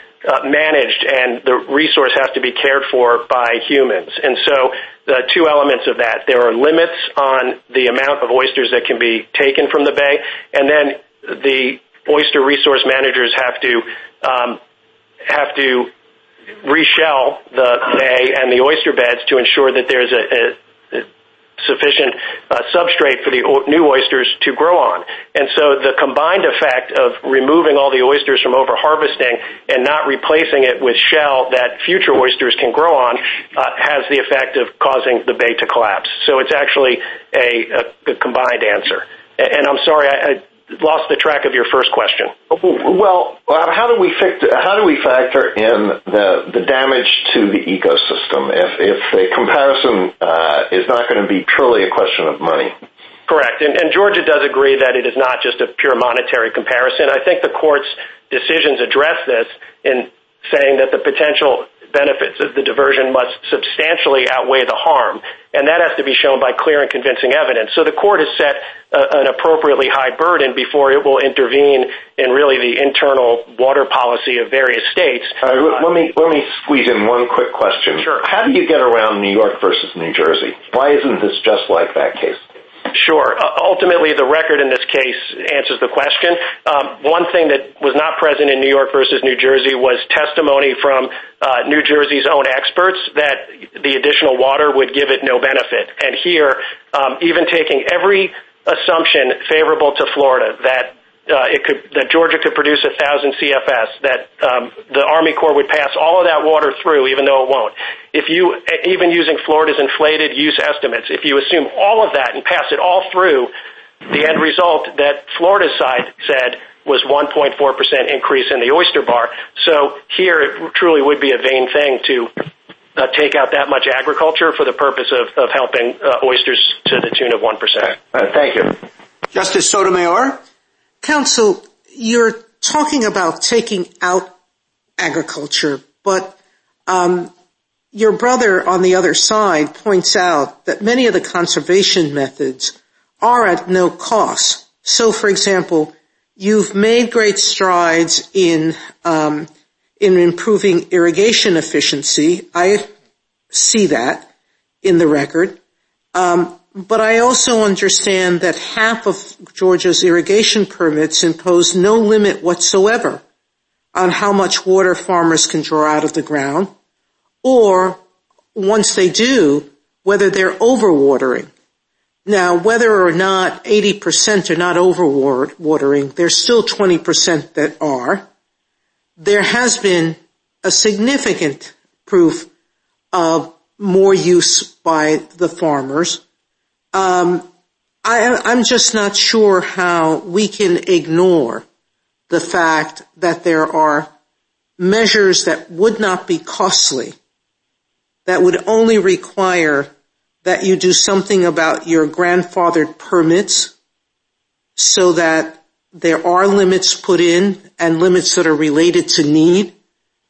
managed, and the resource has to be cared for by humans. And so the two elements of that: there are limits on the amount of oysters that can be taken from the bay, and then the oyster resource managers have to reshell the bay and the oyster beds to ensure that there's a sufficient substrate for the new oysters to grow on. And so the combined effect of removing all the oysters from over-harvesting and not replacing it with shell that future oysters can grow on has the effect of causing the bay to collapse. So it's actually a combined answer. And I'm sorry, I lost the track of your first question. Well, how do we factor in the damage to the ecosystem if the comparison is not going to be truly a question of money? Correct. And Georgia does agree that it is not just a pure monetary comparison. I think the court's decisions address this in saying that the potential benefits of the diversion must substantially outweigh the harm, and that has to be shown by clear and convincing evidence. So the court has set an appropriately high burden before it will intervene in really the internal water policy of various states. Let me squeeze in one quick question. Sure. How do you get around New York versus New Jersey? Why isn't this just like that case? Sure. Ultimately, the record in this case answers the question. One thing that was not present in New York versus New Jersey was testimony from New Jersey's own experts that the additional water would give it no benefit. And here, even taking every assumption favorable to Florida, that Georgia could produce 1,000 CFS, that the Army Corps would pass all of that water through, even though it won't. If you, even using Florida's inflated use estimates, if you assume all of that and pass it all through, the end result that Florida's side said was 1.4% increase in the oyster bar. So here it truly would be a vain thing to take out that much agriculture for the purpose of helping oysters to the tune of 1%. Thank you. Justice Sotomayor? Counsel, you're talking about taking out agriculture, but your brother on the other side points out that many of the conservation methods are at no cost. So, for example, you've made great strides in improving irrigation efficiency. I see that in the record. But I also understand that half of Georgia's irrigation permits impose no limit whatsoever on how much water farmers can draw out of the ground, or once they do, whether they're overwatering. Now, whether or not 80% are not overwatering, there's still 20% that are. There has been a significant proof of more use by the farmers. I'm just not sure how we can ignore the fact that there are measures that would not be costly, that would only require that you do something about your grandfathered permits so that there are limits put in and limits that are related to need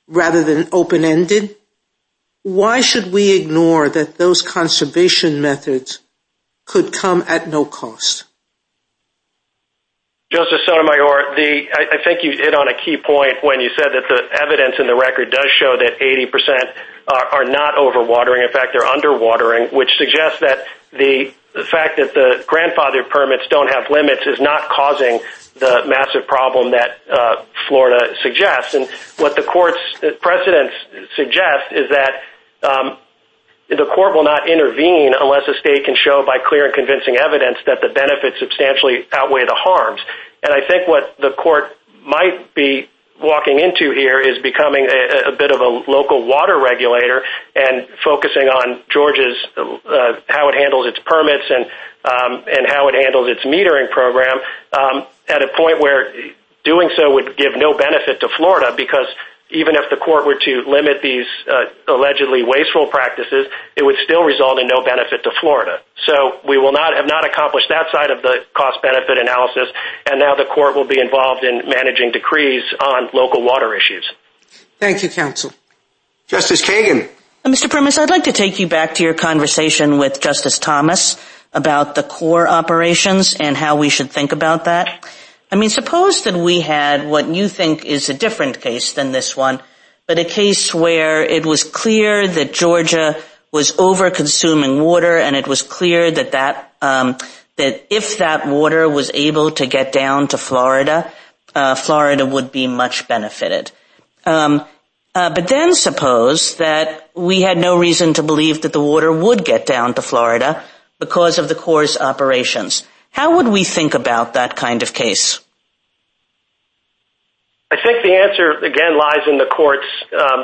rather than open-ended. Why should we ignore that those conservation methods could come at no cost? Justice Sotomayor, I think you hit on a key point when you said that the evidence in the record does show that 80% are not overwatering. In fact, they're underwatering, which suggests that the fact that the grandfathered permits don't have limits is not causing the massive problem that Florida suggests. And what the court's precedents suggest is that the court will not intervene unless a state can show by clear and convincing evidence that the benefits substantially outweigh the harms. And I think what the court might be walking into here is becoming a bit of a local water regulator and focusing on Georgia's how it handles its permits and how it handles its metering program at a point where doing so would give no benefit to Florida, because even if the court were to limit these allegedly wasteful practices, it would still result in no benefit to Florida. So we will not have not accomplished that side of the cost-benefit analysis, and now the court will be involved in managing decrees on local water issues. Thank you, counsel. Justice Kagan. Mr. Primus, I'd like to take you back to your conversation with Justice Thomas about the core operations and how we should think about that. I mean, suppose that we had what you think is a different case than this one, but a case where it was clear that Georgia was over-consuming water, and it was clear that that if that water was able to get down to Florida, Florida would be much benefited. But then suppose that we had no reason to believe that the water would get down to Florida because of the Corps' operations. How would we think about that kind of case? I think the answer, again, lies in the court's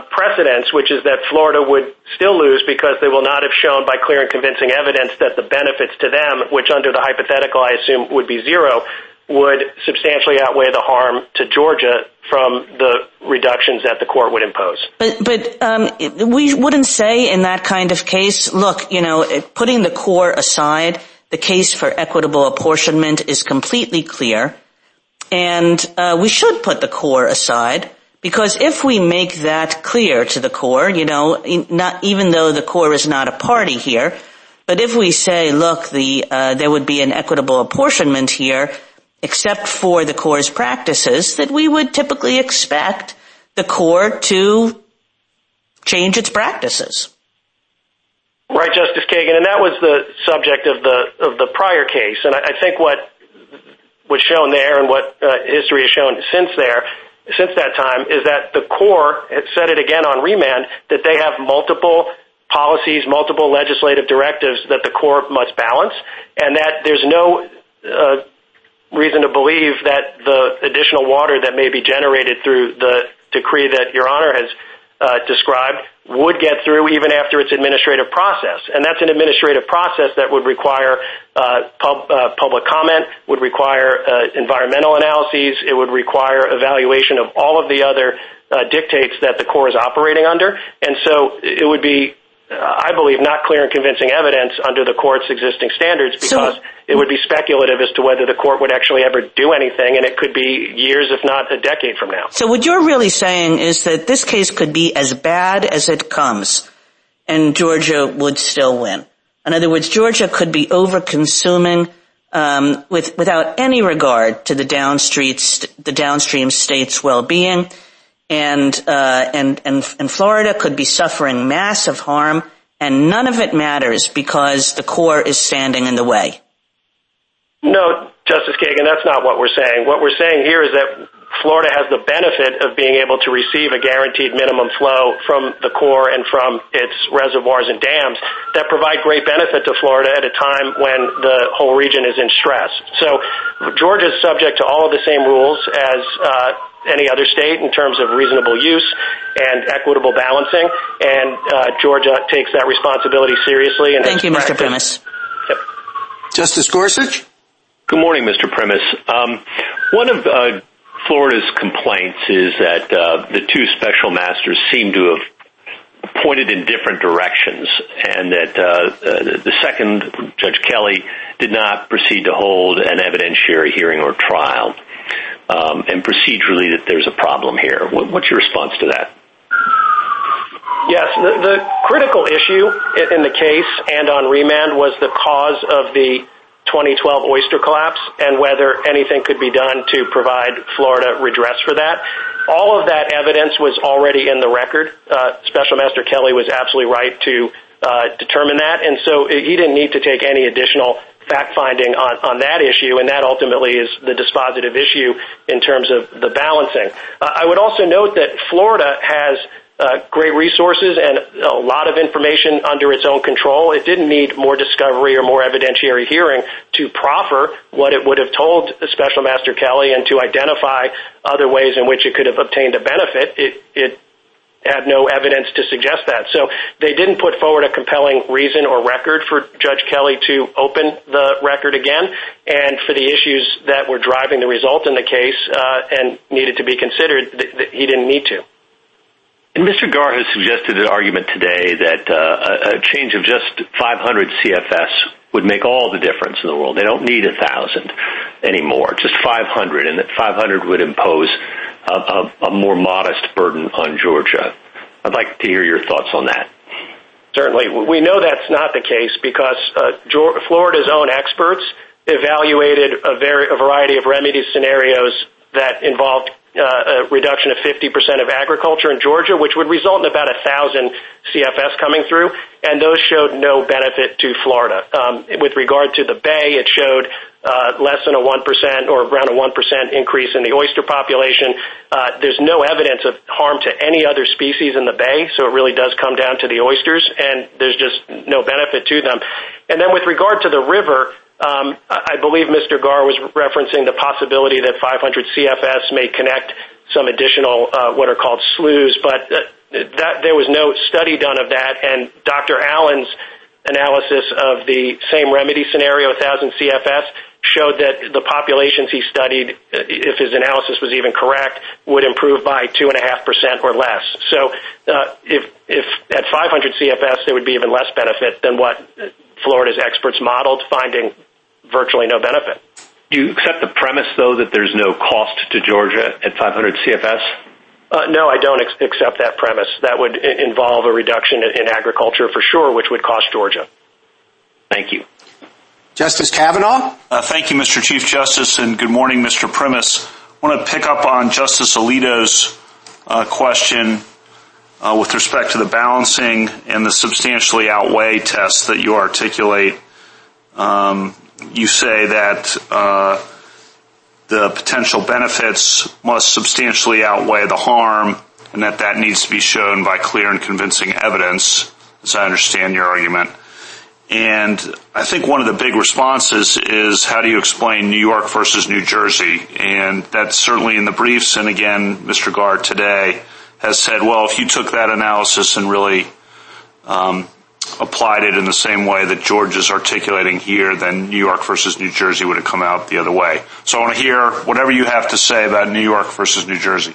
precedents, which is that Florida would still lose because they will not have shown by clear and convincing evidence that the benefits to them, which under the hypothetical I assume would be zero, would substantially outweigh the harm to Georgia from the reductions that the court would impose. But we wouldn't say in that kind of case, look, putting the core aside, the case for equitable apportionment is completely clear, and we should put the core aside, because if we make that clear to the core, not even though the core is not a party here, but if we say, look, there would be an equitable apportionment here, except for the core's practices, that we would typically expect the core to change its practices. Right, Justice Kagan, and that was the subject of the prior case. And I think what was shown there and what history has shown since that time, is that the Corps had said it again on remand that they have multiple policies, multiple legislative directives that the Corps must balance, and that there's no reason to believe that the additional water that may be generated through the decree that Your Honor has described would get through even after its administrative process. And that's an administrative process that would require public comment, would require environmental analyses, it would require evaluation of all of the other dictates that the Corps is operating under. And so it would be, I believe, not clear and convincing evidence under the Court's existing standards, because it would be speculative as to whether the Court would actually ever do anything, and it could be years, if not a decade from now. So what you're really saying is that this case could be as bad as it comes, and Georgia would still win. In other words, Georgia could be over-consuming without any regard to the downstream state's well-being, and Florida could be suffering massive harm, and none of it matters because the Corps is standing in the way. No, Justice Kagan, that's not what we're saying. What we're saying here is that Florida has the benefit of being able to receive a guaranteed minimum flow from the core and from its reservoirs and dams that provide great benefit to Florida at a time when the whole region is in stress. So Georgia is subject to all of the same rules as any other state in terms of reasonable use and equitable balancing, and Georgia takes that responsibility seriously. And thank you, Mr. Primus. Yep. Justice Gorsuch? Good morning, Mr. Primus. One of Florida's complaints is that the two special masters seem to have pointed in different directions, and that the second, Judge Kelly, did not proceed to hold an evidentiary hearing or trial, and procedurally that there's a problem here. What's your response to that? Yes, the critical issue in the case and on remand was the cause of the 2012 oyster collapse and whether anything could be done to provide Florida redress for that. All of that evidence was already in the record. Special Master Kelly was absolutely right to determine that, and so he didn't need to take any additional fact-finding on that issue, and that ultimately is the dispositive issue in terms of the balancing. I would also note that Florida has great resources and a lot of information under its own control. It didn't need more discovery or more evidentiary hearing to proffer what it would have told Special Master Kelly and to identify other ways in which it could have obtained a benefit. It had no evidence to suggest that. So they didn't put forward a compelling reason or record for Judge Kelly to open the record again, and for the issues that were driving the result in the case and needed to be considered, he didn't need to. And Mr. Garre has suggested an argument today that a change of just 500 CFS would make all the difference in the world. They don't need 1,000 anymore, just 500, and that 500 would impose a more modest burden on Georgia. I'd like to hear your thoughts on that. Certainly. We know that's not the case because Florida's own experts evaluated a variety of remedy scenarios that involved a reduction of 50% of agriculture in Georgia, which would result in about 1,000 CFS coming through, and those showed no benefit to Florida. With regard to the Bay, it showed less than a 1% or around a 1% increase in the oyster population. There's no evidence of harm to any other species in the Bay, so it really does come down to the oysters, and there's just no benefit to them. And then with regard to the river, I believe Mr. Garre was referencing the possibility that 500 CFS may connect some additional what are called sloughs, but there was no study done of that, and Dr. Allen's analysis of the same remedy scenario, 1,000 CFS, showed that the populations he studied, if his analysis was even correct, would improve by 2.5% or less. So if at 500 CFS there would be even less benefit than what Florida's experts modeled, finding virtually no benefit. Do you accept the premise, though, that there's no cost to Georgia at 500 CFS? No, I don't accept that premise. That would involve a reduction in agriculture for sure, which would cost Georgia. Thank you. Justice Kavanaugh? Thank you, Mr. Chief Justice, and good morning, Mr. Primus. I want to pick up on Justice Alito's question with respect to the balancing and the substantially outweigh test that you articulate. You say that the potential benefits must substantially outweigh the harm and that needs to be shown by clear and convincing evidence, as I understand your argument. And I think one of the big responses is, how do you explain New York versus New Jersey? And that's certainly in the briefs, and again, Mr. Garre today has said, well, if you took that analysis and really applied it in the same way that George is articulating here, then New York versus New Jersey would have come out the other way. So I want to hear whatever you have to say about New York versus New Jersey.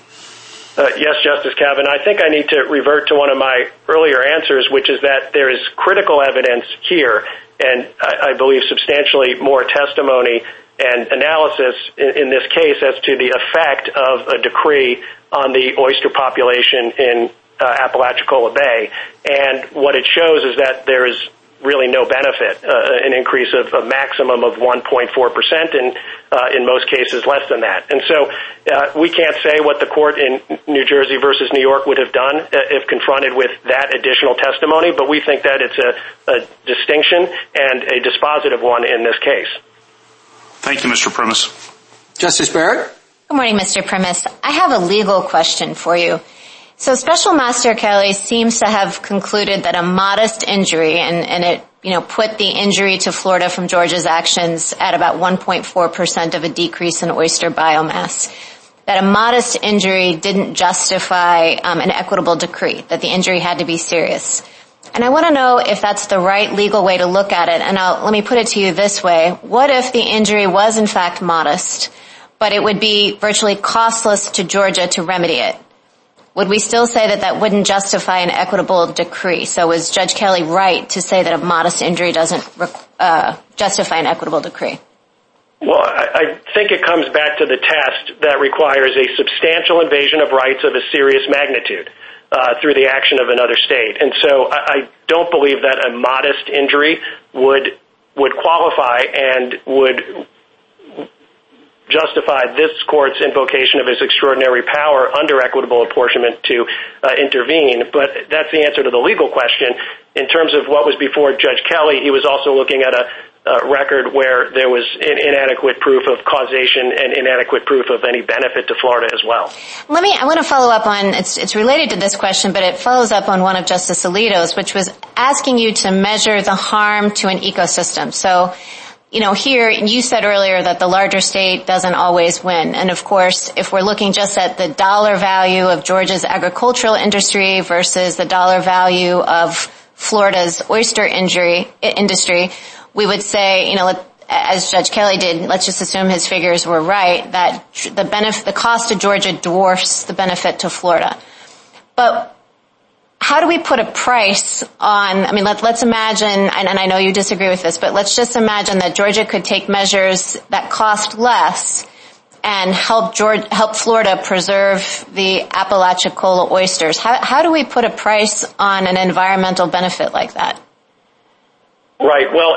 Yes, Justice Kavanaugh. I think I need to revert to one of my earlier answers, which is that there is critical evidence here, and I believe substantially more testimony and analysis in this case as to the effect of a decree on the oyster population in Apalachicola Bay, and what it shows is that there is really no benefit, an increase of a maximum of 1.4%, and in most cases less than that. And so we can't say what the court in New Jersey versus New York would have done if confronted with that additional testimony, but we think that it's a distinction and a dispositive one in this case. Thank you, Mr. Primus. Justice Barrett? Good morning, Mr. Primus. I have a legal question for you. So Special Master Kelly seems to have concluded that a modest injury, and it, you know, put the injury to Florida from Georgia's actions at about 1.4% of a decrease in oyster biomass, that a modest injury didn't justify an equitable decree, that the injury had to be serious. And I want to know if that's the right legal way to look at it. And let me put it to you this way. What if the injury was, in fact, modest, but it would be virtually costless to Georgia to remedy it? Would we still say that that wouldn't justify an equitable decree? So is Judge Kelly right to say that a modest injury doesn't justify an equitable decree? Well, I think it comes back to the test that requires a substantial invasion of rights of a serious magnitude through the action of another state. And so I don't believe that a modest injury would qualify and would justify this court's invocation of its extraordinary power under equitable apportionment to intervene. But that's the answer to the legal question. In terms of what was before Judge Kelly, he was also looking at a record where there was inadequate proof of causation and inadequate proof of any benefit to Florida as well. I want to follow up on, it's related to this question, but it follows up on one of Justice Alito's, which was asking you to measure the harm to an ecosystem. So, you know, here, you said earlier that the larger state doesn't always win. And, of course, if we're looking just at the dollar value of Georgia's agricultural industry versus the dollar value of Florida's oyster industry, we would say, you know, as Judge Kelly did, let's just assume his figures were right, that the cost to Georgia dwarfs the benefit to Florida. But how do we put a price on, I mean, let's imagine, and I know you disagree with this, but let's just imagine that Georgia could take measures that cost less and help Florida preserve the Apalachicola oysters. How do we put a price on an environmental benefit like that? Right. Well,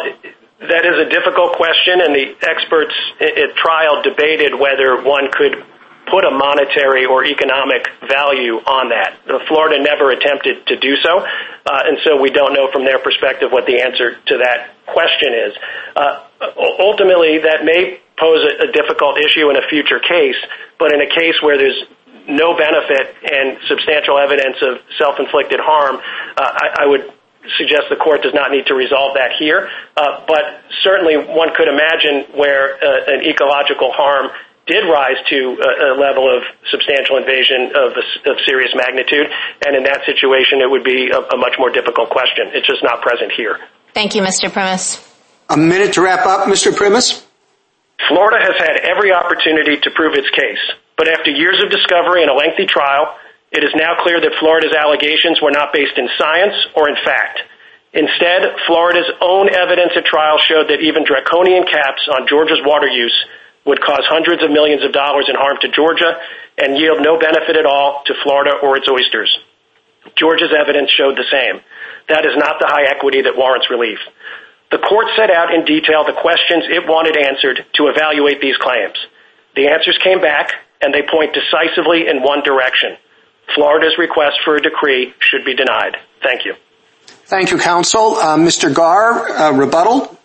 that is a difficult question, and the experts at trial debated whether one could put a monetary or economic value on that. Florida never attempted to do so, and so we don't know from their perspective what the answer to that question is. Ultimately, that may pose a difficult issue in a future case, but in a case where there's no benefit and substantial evidence of self-inflicted harm, I would suggest the court does not need to resolve that here, but certainly one could imagine where an ecological harm did rise to a level of substantial invasion of serious magnitude, and in that situation it would be a much more difficult question. It's just not present here. Thank you, Mr. Primus. A minute to wrap up, Mr. Primus. Florida has had every opportunity to prove its case, but after years of discovery and a lengthy trial, it is now clear that Florida's allegations were not based in science or in fact. Instead, Florida's own evidence at trial showed that even draconian caps on Georgia's water use would cause hundreds of millions of dollars in harm to Georgia and yield no benefit at all to Florida or its oysters. Georgia's evidence showed the same. That is not the high equity that warrants relief. The court set out in detail the questions it wanted answered to evaluate these claims. The answers came back, and they point decisively in one direction. Florida's request for a decree should be denied. Thank you. Thank you, counsel. Mr. Garre, rebuttal?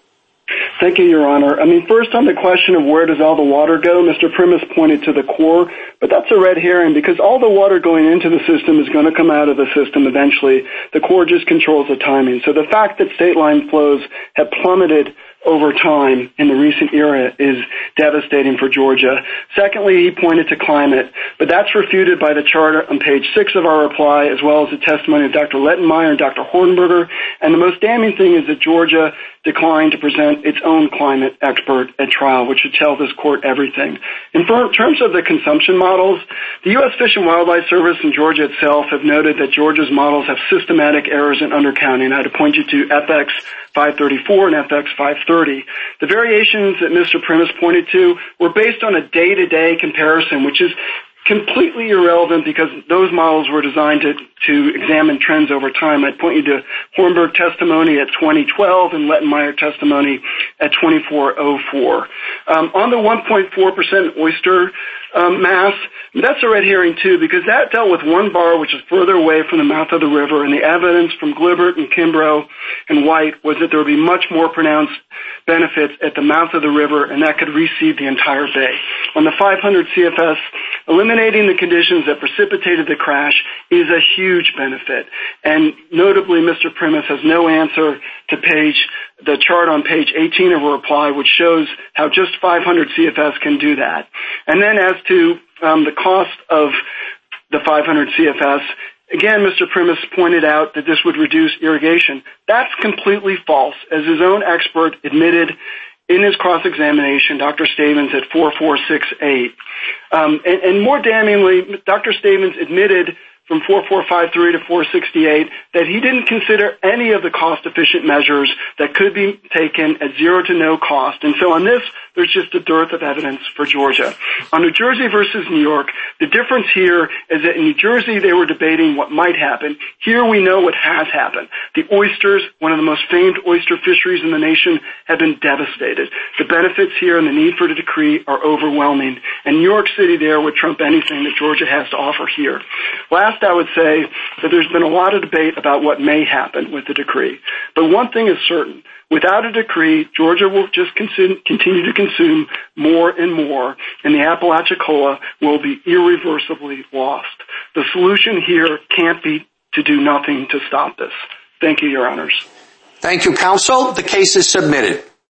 Thank you, Your Honor. I mean, first on the question of where does all the water go, Mr. Primus pointed to the core, but that's a red herring because all the water going into the system is going to come out of the system eventually. The core just controls the timing. So the fact that state line flows have plummeted over time in the recent era is devastating for Georgia. Secondly, he pointed to climate, but that's refuted by the chart on page 6 of our reply, as well as the testimony of Dr. Lettenmaier and Dr. Hornberger. And the most damning thing is that Georgia declined to present its own climate expert at trial, which should tell this court everything. In terms of the consumption models, the U.S. Fish and Wildlife Service and Georgia itself have noted that Georgia's models have systematic errors in undercounting. I'd point you to FX 534 and FX 530. The variations that Mr. Primus pointed to were based on a day-to-day comparison, which is completely irrelevant because those models were designed to examine trends over time. I'd point you to Hornberg testimony at 2012 and Lettenmaier testimony at 2404. On the 1.4% oyster mass, that's a red herring too, because that dealt with one bar which is further away from the mouth of the river, and the evidence from Glibert and Kimbrough and White was that there would be much more pronounced benefits at the mouth of the river, and that could reseed the entire bay. On the 500 CFS, eliminating the conditions that precipitated the crash is a huge benefit, and notably Mr. Primus has no answer to the chart on page 18 of a reply, which shows how just 500 CFS can do that. And then as to the cost of the 500 CFS, again, Mr. Primus pointed out that this would reduce irrigation. That's completely false, as his own expert admitted in his cross-examination, Dr. Stavins, at 4468. And more damningly, Dr. Stavins admitted from 4453 to 468 that he didn't consider any of the cost-efficient measures that could be taken at zero to no cost. And so on this, there's just a dearth of evidence for Georgia. On New Jersey versus New York, the difference here is that in New Jersey, they were debating what might happen. Here we know what has happened. The oysters, one of the most famed oyster fisheries in the nation, have been devastated. The benefits here and the need for the decree are overwhelming. And New York City there would trump anything that Georgia has to offer here. Last, I would say that there's been a lot of debate about what may happen with the decree. But one thing is certain. Without a decree, Georgia will just continue to consume more and more, and the Apalachicola will be irreversibly lost. The solution here can't be to do nothing to stop this. Thank you, Your Honors. Thank you, Counsel. The case is submitted.